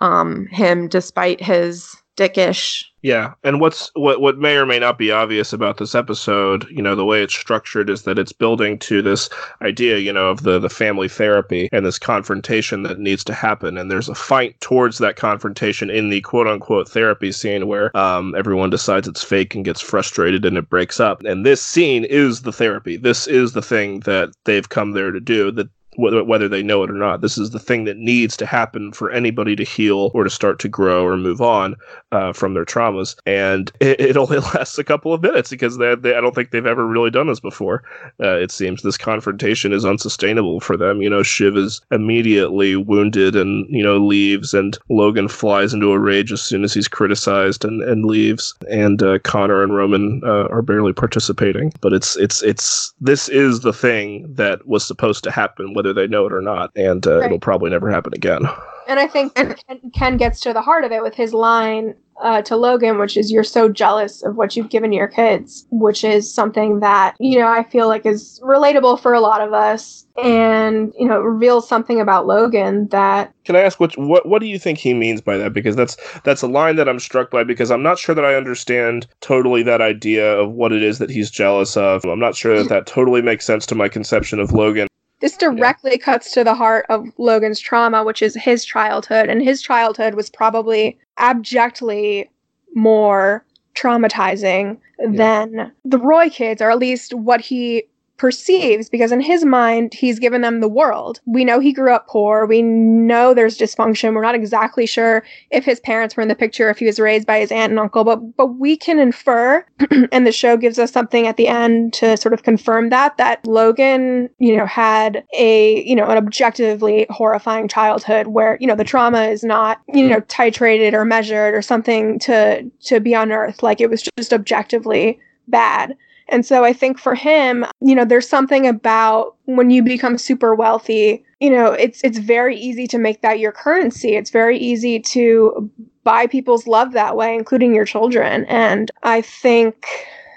um, him despite his dickish. Yeah. And what's what, what may or may not be obvious about this episode, you know, the way it's structured is that it's building to this idea, you know, of the, the family therapy and this confrontation that needs to happen. And there's a fight towards that confrontation in the quote unquote therapy scene where um, everyone decides it's fake and gets frustrated and it breaks up. And this scene is the therapy. This is the thing that they've come there to do, that whether they know it or not. This is the thing that needs to happen for anybody to heal or to start to grow or move on uh, from their traumas. And it, it only lasts a couple of minutes because they, they, I don't think they've ever really done this before. Uh, it seems this confrontation is unsustainable for them. You know, Shiv is immediately wounded and, you know, leaves, and Logan flies into a rage as soon as he's criticized and, and leaves. And uh, Connor and Roman uh, are barely participating. But it's, it's, it's, this is the thing that was supposed to happen, whether they know it or not, and uh, right. It'll probably never happen again. And I think Ken, Ken gets to the heart of it with his line uh, to Logan, which is, "You're so jealous of what you've given your kids," which is something that, you know, I feel like is relatable for a lot of us, and, you know, it reveals something about Logan that. Can I ask what what what do you think he means by that? Because that's that's a line that I'm struck by, because I'm not sure that I understand totally that idea of what it is that he's jealous of. I'm not sure that that totally makes sense to my conception of Logan. This directly cuts to the heart of Logan's trauma, which is his childhood. And his childhood was probably abjectly more traumatizing yeah. than the Roy kids, or at least what he perceives, because in his mind, he's given them the world. We know he grew up poor. We know there's dysfunction. We're not exactly sure if his parents were in the picture, if he was raised by his aunt and uncle, but, but we can infer, and the show gives us something at the end to sort of confirm that, that Logan, you know, had a, you know, an objectively horrifying childhood where, you know, the trauma is not, you know, titrated or measured or something to, to be unearthed. Like, it was just objectively bad. And so I think for him, you know, there's something about when you become super wealthy, you know, it's it's very easy to make that your currency. It's very easy to buy people's love that way, including your children. And I think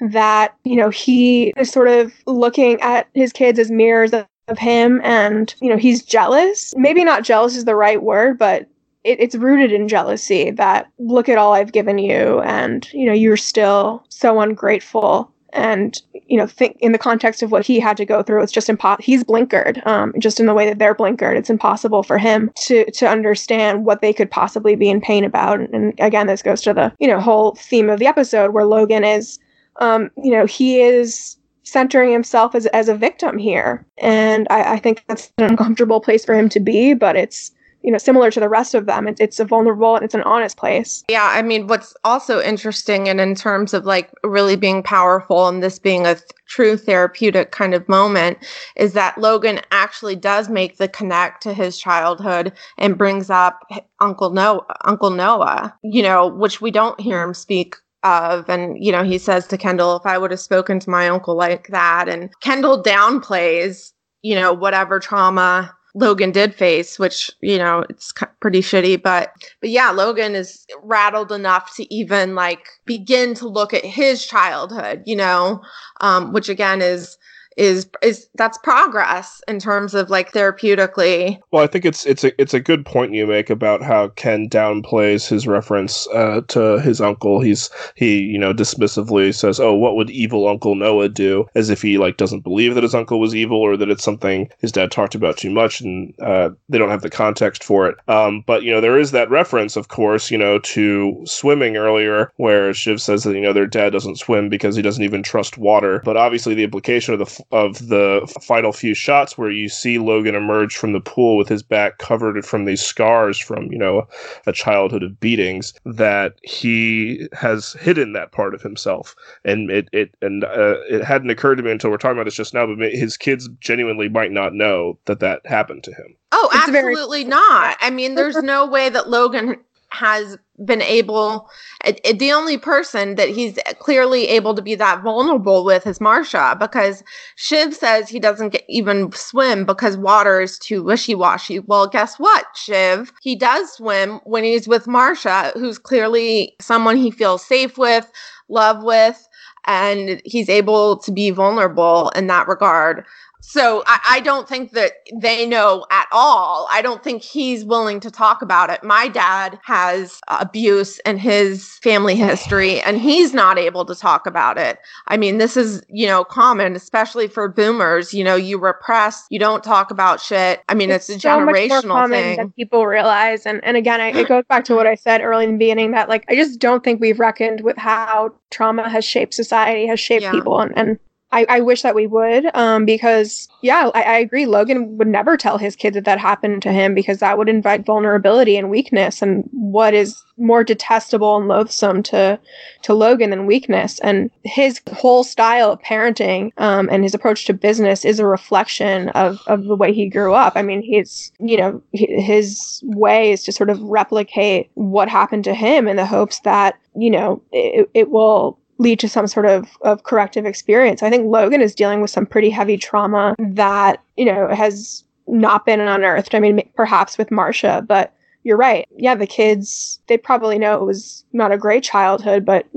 that, you know, he is sort of looking at his kids as mirrors of, of him. And, you know, he's jealous. Maybe not jealous is the right word, but it, it's rooted in jealousy that, look at all I've given you. And, you know, you're still so ungrateful. And, you know, think in the context of what he had to go through, it's just impossible. He's blinkered, um, just in the way that they're blinkered. It's impossible for him to to understand what they could possibly be in pain about. And, and again, this goes to the, you know, whole theme of the episode where Logan is, um, you know, he is centering himself as, as a victim here. And I, I think that's an uncomfortable place for him to be, but it's, you know, similar to the rest of them, it's, it's a vulnerable and it's an honest place. Yeah, I mean, what's also interesting, and in terms of like really being powerful and this being a th- true therapeutic kind of moment, is that Logan actually does make the connect to his childhood and brings up Uncle Noah, Uncle Noah, you know, which we don't hear him speak of. And, you know, he says to Kendall, if I would have spoken to my uncle like that, and Kendall downplays, you know, whatever trauma Logan did face, which, you know, it's pretty shitty, but, but yeah, Logan is rattled enough to even like begin to look at his childhood, you know, um, which again is, is, is that's progress in terms of like therapeutically. Well, I think it's, it's a, it's a good point you make about how Ken downplays his reference uh, to his uncle. He's, he, you know, dismissively says, oh, what would evil Uncle Noah do? As if he like doesn't believe that his uncle was evil, or that it's something his dad talked about too much, and uh, they don't have the context for it. Um, but, you know, there is that reference, of course, you know, to swimming earlier, where Shiv says that, you know, their dad doesn't swim because he doesn't even trust water. But obviously the implication of the of the final few shots where you see Logan emerge from the pool with his back covered from these scars from, you know, a childhood of beatings, that he has hidden that part of himself. And it, it, and, uh, it hadn't occurred to me until we're talking about this just now, but his kids genuinely might not know that that happened to him. Oh, it's absolutely very- not. I mean, there's no way that Logan has been able, it, it, the only person that he's clearly able to be that vulnerable with is Marsha, because Shiv says he doesn't get, even swim because water is too wishy-washy. Well, guess what, Shiv? He does swim when he's with Marsha, who's clearly someone he feels safe with, love with, and he's able to be vulnerable in that regard. So I, I don't think that they know at all. I don't think he's willing to talk about it. My dad has abuse in his family history, and he's not able to talk about it. I mean, this is, you know, common, especially for boomers. You know, you repress, you don't talk about shit. I mean, it's, it's a generational so much more common thing than people realize. And and again, I, it goes back to what I said early in the beginning, that like, I just don't think we've reckoned with how trauma has shaped society, has shaped yeah. people, and. and I, I wish that we would, um, because, yeah, I, I agree. Logan would never tell his kid that that happened to him, because that would invite vulnerability and weakness, and what is more detestable and loathsome to, to Logan than weakness. And his whole style of parenting um, and his approach to business is a reflection of, of the way he grew up. I mean, he's, you know, his way is to sort of replicate what happened to him in the hopes that, you know, it, it will lead to some sort of, of corrective experience. I think Logan is dealing with some pretty heavy trauma that, you know, has not been unearthed. I mean, perhaps with Marsha, but you're right. Yeah, the kids, they probably know it was not a great childhood, but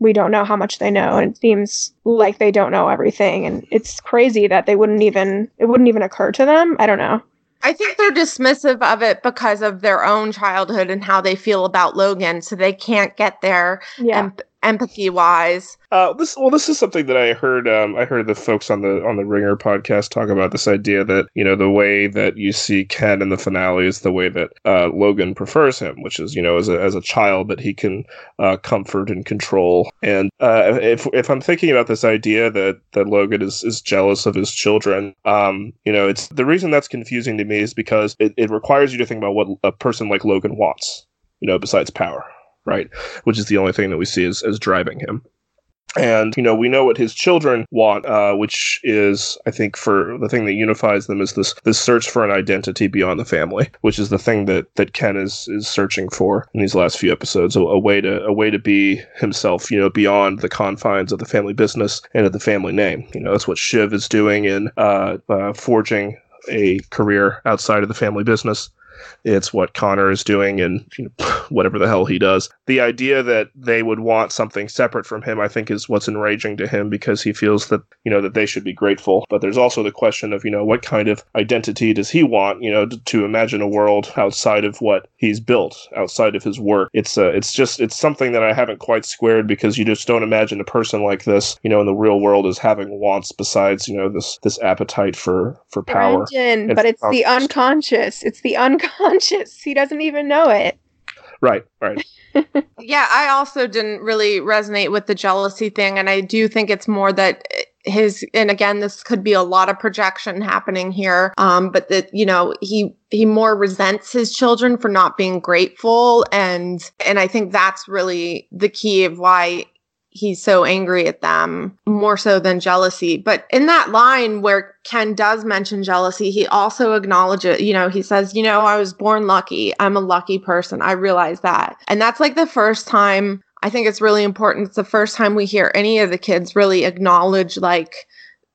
we don't know how much they know. And it seems like they don't know everything. And it's crazy that they wouldn't even, it wouldn't even occur to them. I don't know. I think they're dismissive of it because of their own childhood and how they feel about Logan. So they can't get there. Yeah. And- empathy-wise. Uh, this, well, this is something that I heard. Um, I heard the folks on the on the Ringer podcast talk about this idea that, you know, the way that you see Ken in the finale is the way that uh, Logan prefers him, which is, you know, as a as a child that he can uh, comfort and control. And uh, if if I'm thinking about this idea that that Logan is, is jealous of his children, um, you know, it's the reason that's confusing to me is because it, it requires you to think about what a person like Logan wants, you know, besides power. Right, which is the only thing that we see as, as driving him. And, you know, we know what his children want, uh, which is, I think, for the thing that unifies them is this this search for an identity beyond the family, which is the thing that, that Ken is is searching for in these last few episodes, a, a way to a way to be himself, you know, beyond the confines of the family business and of the family name. You know, that's what Shiv is doing in uh, uh, forging a career outside of the family business. It's what Connor is doing and, you know, whatever the hell he does. The idea that they would want something separate from him, I think, is what's enraging to him, because he feels that, you know, that they should be grateful. But there's also the question of, you know, what kind of identity does he want, you know, to, to imagine a world outside of what he's built, outside of his work. It's uh, it's just it's something that I haven't quite squared, because you just don't imagine a person like this, you know, in the real world as having wants besides, you know, this this appetite for, for power. Imagine, but it's um, the unconscious. It's the unconscious. Conscious, he doesn't even know it. Right, right. Yeah, I also didn't really resonate with the jealousy thing, and I do think it's more that his. And again, this could be a lot of projection happening here, um, but that, you know, he he more resents his children for not being grateful, and and I think that's really the key of why he's so angry at them, more so than jealousy. But in that line where Ken does mention jealousy, he also acknowledges, you know, he says, you know, I was born lucky. I'm a lucky person. I realize that. And that's like the first time, I think it's really important. It's the first time we hear any of the kids really acknowledge like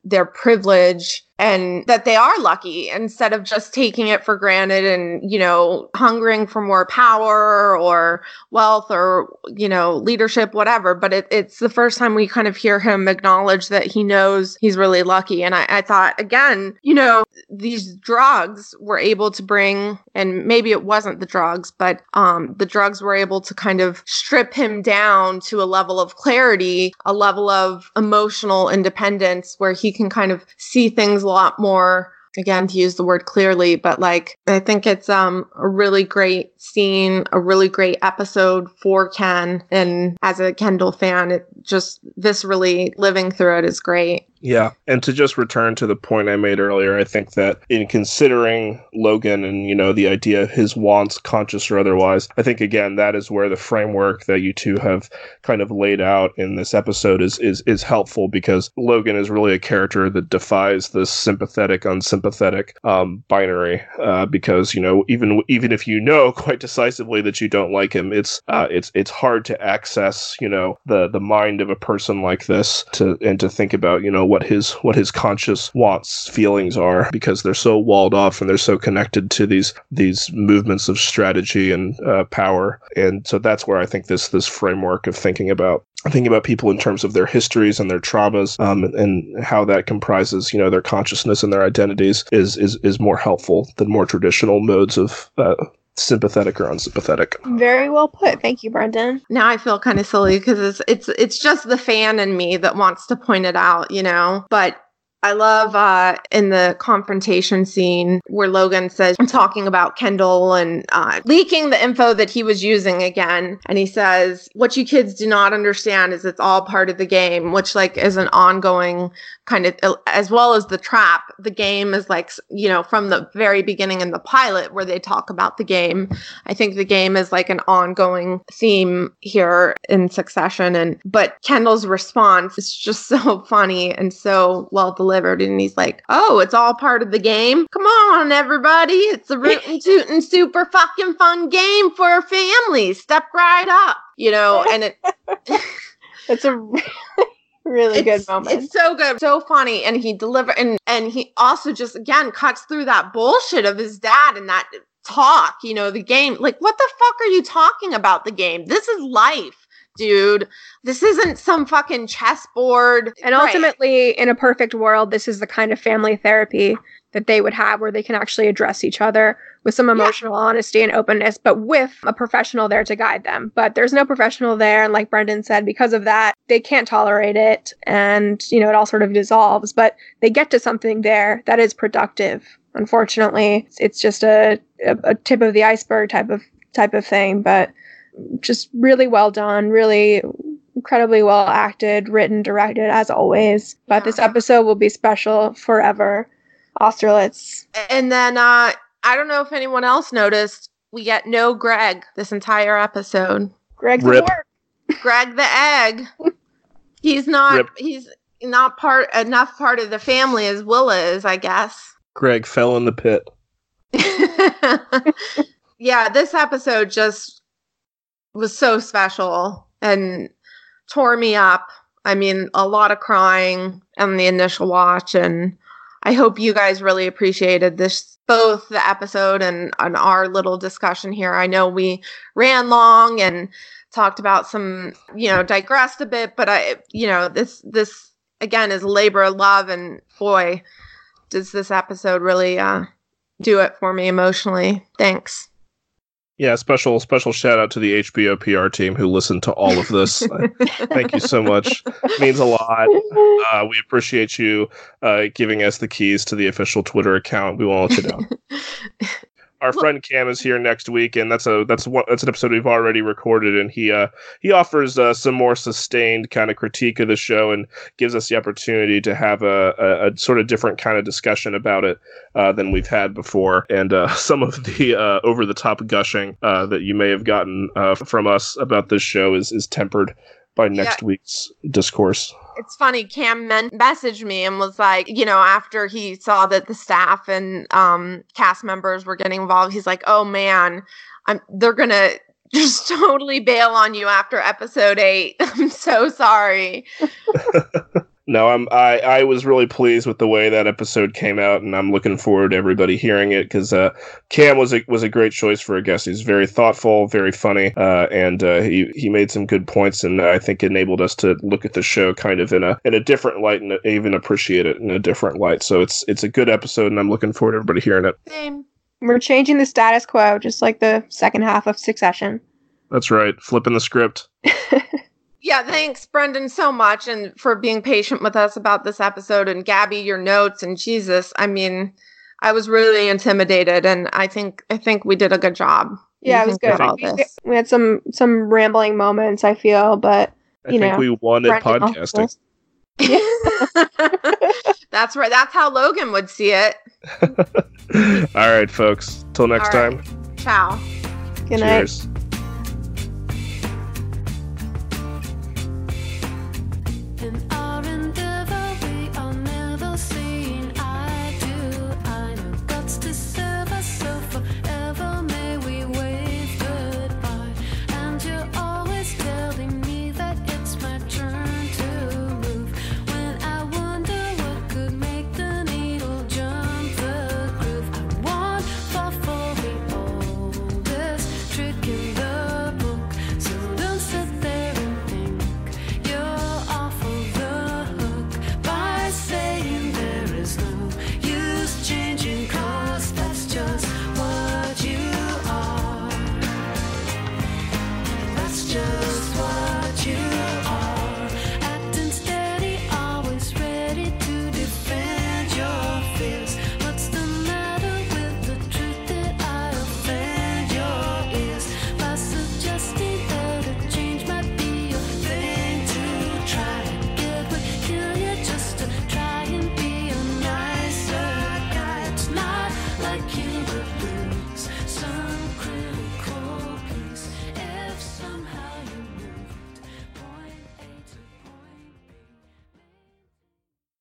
their privilege and that they are lucky, instead of just taking it for granted and, you know, hungering for more power or wealth or, you know, leadership, whatever. But it, it's the first time we kind of hear him acknowledge that he knows he's really lucky. And I, I thought, again, you know, these drugs were able to bring, and maybe it wasn't the drugs, but um, the drugs were able to kind of strip him down to a level of clarity, a level of emotional independence where he can kind of see things a lot more, again, to use the word clearly, but like, I think it's um, a really great scene, a really great episode for Ken. And as a Kendall fan, it just viscerally living through it is great. Yeah, and to just return to the point I made earlier, I think that in considering Logan and, you know, the idea of his wants, conscious or otherwise, I think, again, that is where the framework that you two have kind of laid out in this episode is is is helpful, because Logan is really a character that defies this sympathetic, unsympathetic um, binary, uh, because, you know, even even if you know quite decisively that you don't like him, it's uh, it's it's hard to access, you know, the the mind of a person like this to and to think about, you know, what his what his conscious wants, feelings are, because they're so walled off and they're so connected to these these movements of strategy and uh, power. And so that's where I think this this framework of thinking about thinking about people in terms of their histories and their traumas, um, and how that comprises, you know, their consciousness and their identities is is is more helpful than more traditional modes of uh, sympathetic or unsympathetic. Very well put. Thank you, Brendan. Now I feel kind of silly because it's it's it's just the fan in me that wants to point it out, you know. But I love uh, in the confrontation scene where Logan says, I'm talking about Kendall and uh, leaking the info that he was using again. And he says, what you kids do not understand is it's all part of the game, which like is an ongoing kind of, as well as the trap. The game is like, you know, from the very beginning in the pilot where they talk about the game. I think the game is like an ongoing theme here in Succession. And but Kendall's response is just so funny and so well delivered. Delivered, and he's like, oh, it's all part of the game? Come on, everybody. It's a rootin' tootin' super fucking fun game for our family. Step right up. You know, and it... it's a... really it's, good moment. It's so good, so funny, and he deliver and and he also just again cuts through that bullshit of his dad and that talk, you know, the game. Like, what the fuck are you talking about, the game? This is life, dude. This isn't some fucking chessboard. And ultimately, right. In a perfect world, this is the kind of family therapy that they would have, where they can actually address each other with some emotional yeah. honesty and openness, but with a professional there to guide them. But there's no professional there. And like Brendan said, because of that, they can't tolerate it. And, you know, it all sort of dissolves, but they get to something there that is productive. Unfortunately, it's just a, a, a tip of the iceberg type of type of thing, but just really well done, really incredibly well acted, written, directed, as always. But yeah. This episode will be special forever. Austerlitz. And then uh, I don't know if anyone else noticed, we get no Greg this entire episode. Greg the pork. Greg the egg. He's not. Rip. He's not part enough part of the family as Will is, I guess. Greg fell in the pit. Yeah, this episode just was so special and tore me up. I mean, a lot of crying on the initial watch, and I hope you guys really appreciated this, both the episode and, and our little discussion here. I know we ran long and talked about some, you know, digressed a bit, but I, you know, this, this again is a labor of love, and boy, does this episode really uh, do it for me emotionally. Thanks. Yeah, special special shout out to the H B O P R team who listened to all of this. Thank you so much. It means a lot. Uh, we appreciate you uh, giving us the keys to the official Twitter account. We won't let you down. Our friend Cam is here next week, and that's a that's one that's an episode we've already recorded, and he uh, he offers uh, some more sustained kind of critique of the show and gives us the opportunity to have a, a, a sort of different kind of discussion about it uh, than we've had before, and uh, some of the uh, over the top gushing uh, that you may have gotten uh, from us about this show is is tempered by next yeah. week's discourse. It's funny, Cam men- messaged me and was like, you know, after he saw that the staff and um, cast members were getting involved, he's like, oh man, I'm, they're going to just totally bail on you after episode eight. I'm so sorry. No, I'm, I, I was really pleased with the way that episode came out, and I'm looking forward to everybody hearing it, because uh, Cam was a, was a great choice for a guest. He's very thoughtful, very funny, uh, and uh, he, he made some good points, and I think enabled us to look at the show kind of in a in a different light, and even appreciate it in a different light. So it's it's a good episode, and I'm looking forward to everybody hearing it. Same. We're changing the status quo, just like the second half of Succession. That's right. Flipping the script. Yeah, thanks, Brendan, so much, and for being patient with us about this episode, and Gabby, your notes, and Jesus, I mean, I was really intimidated, and I think I think we did a good job. Yeah, it was good. All this. We had some some rambling moments, I feel, but, you know. I think we wanted podcasting. That's right. That's how Logan would see it. All right, folks. Till next All right. time. Ciao. Good night. Cheers.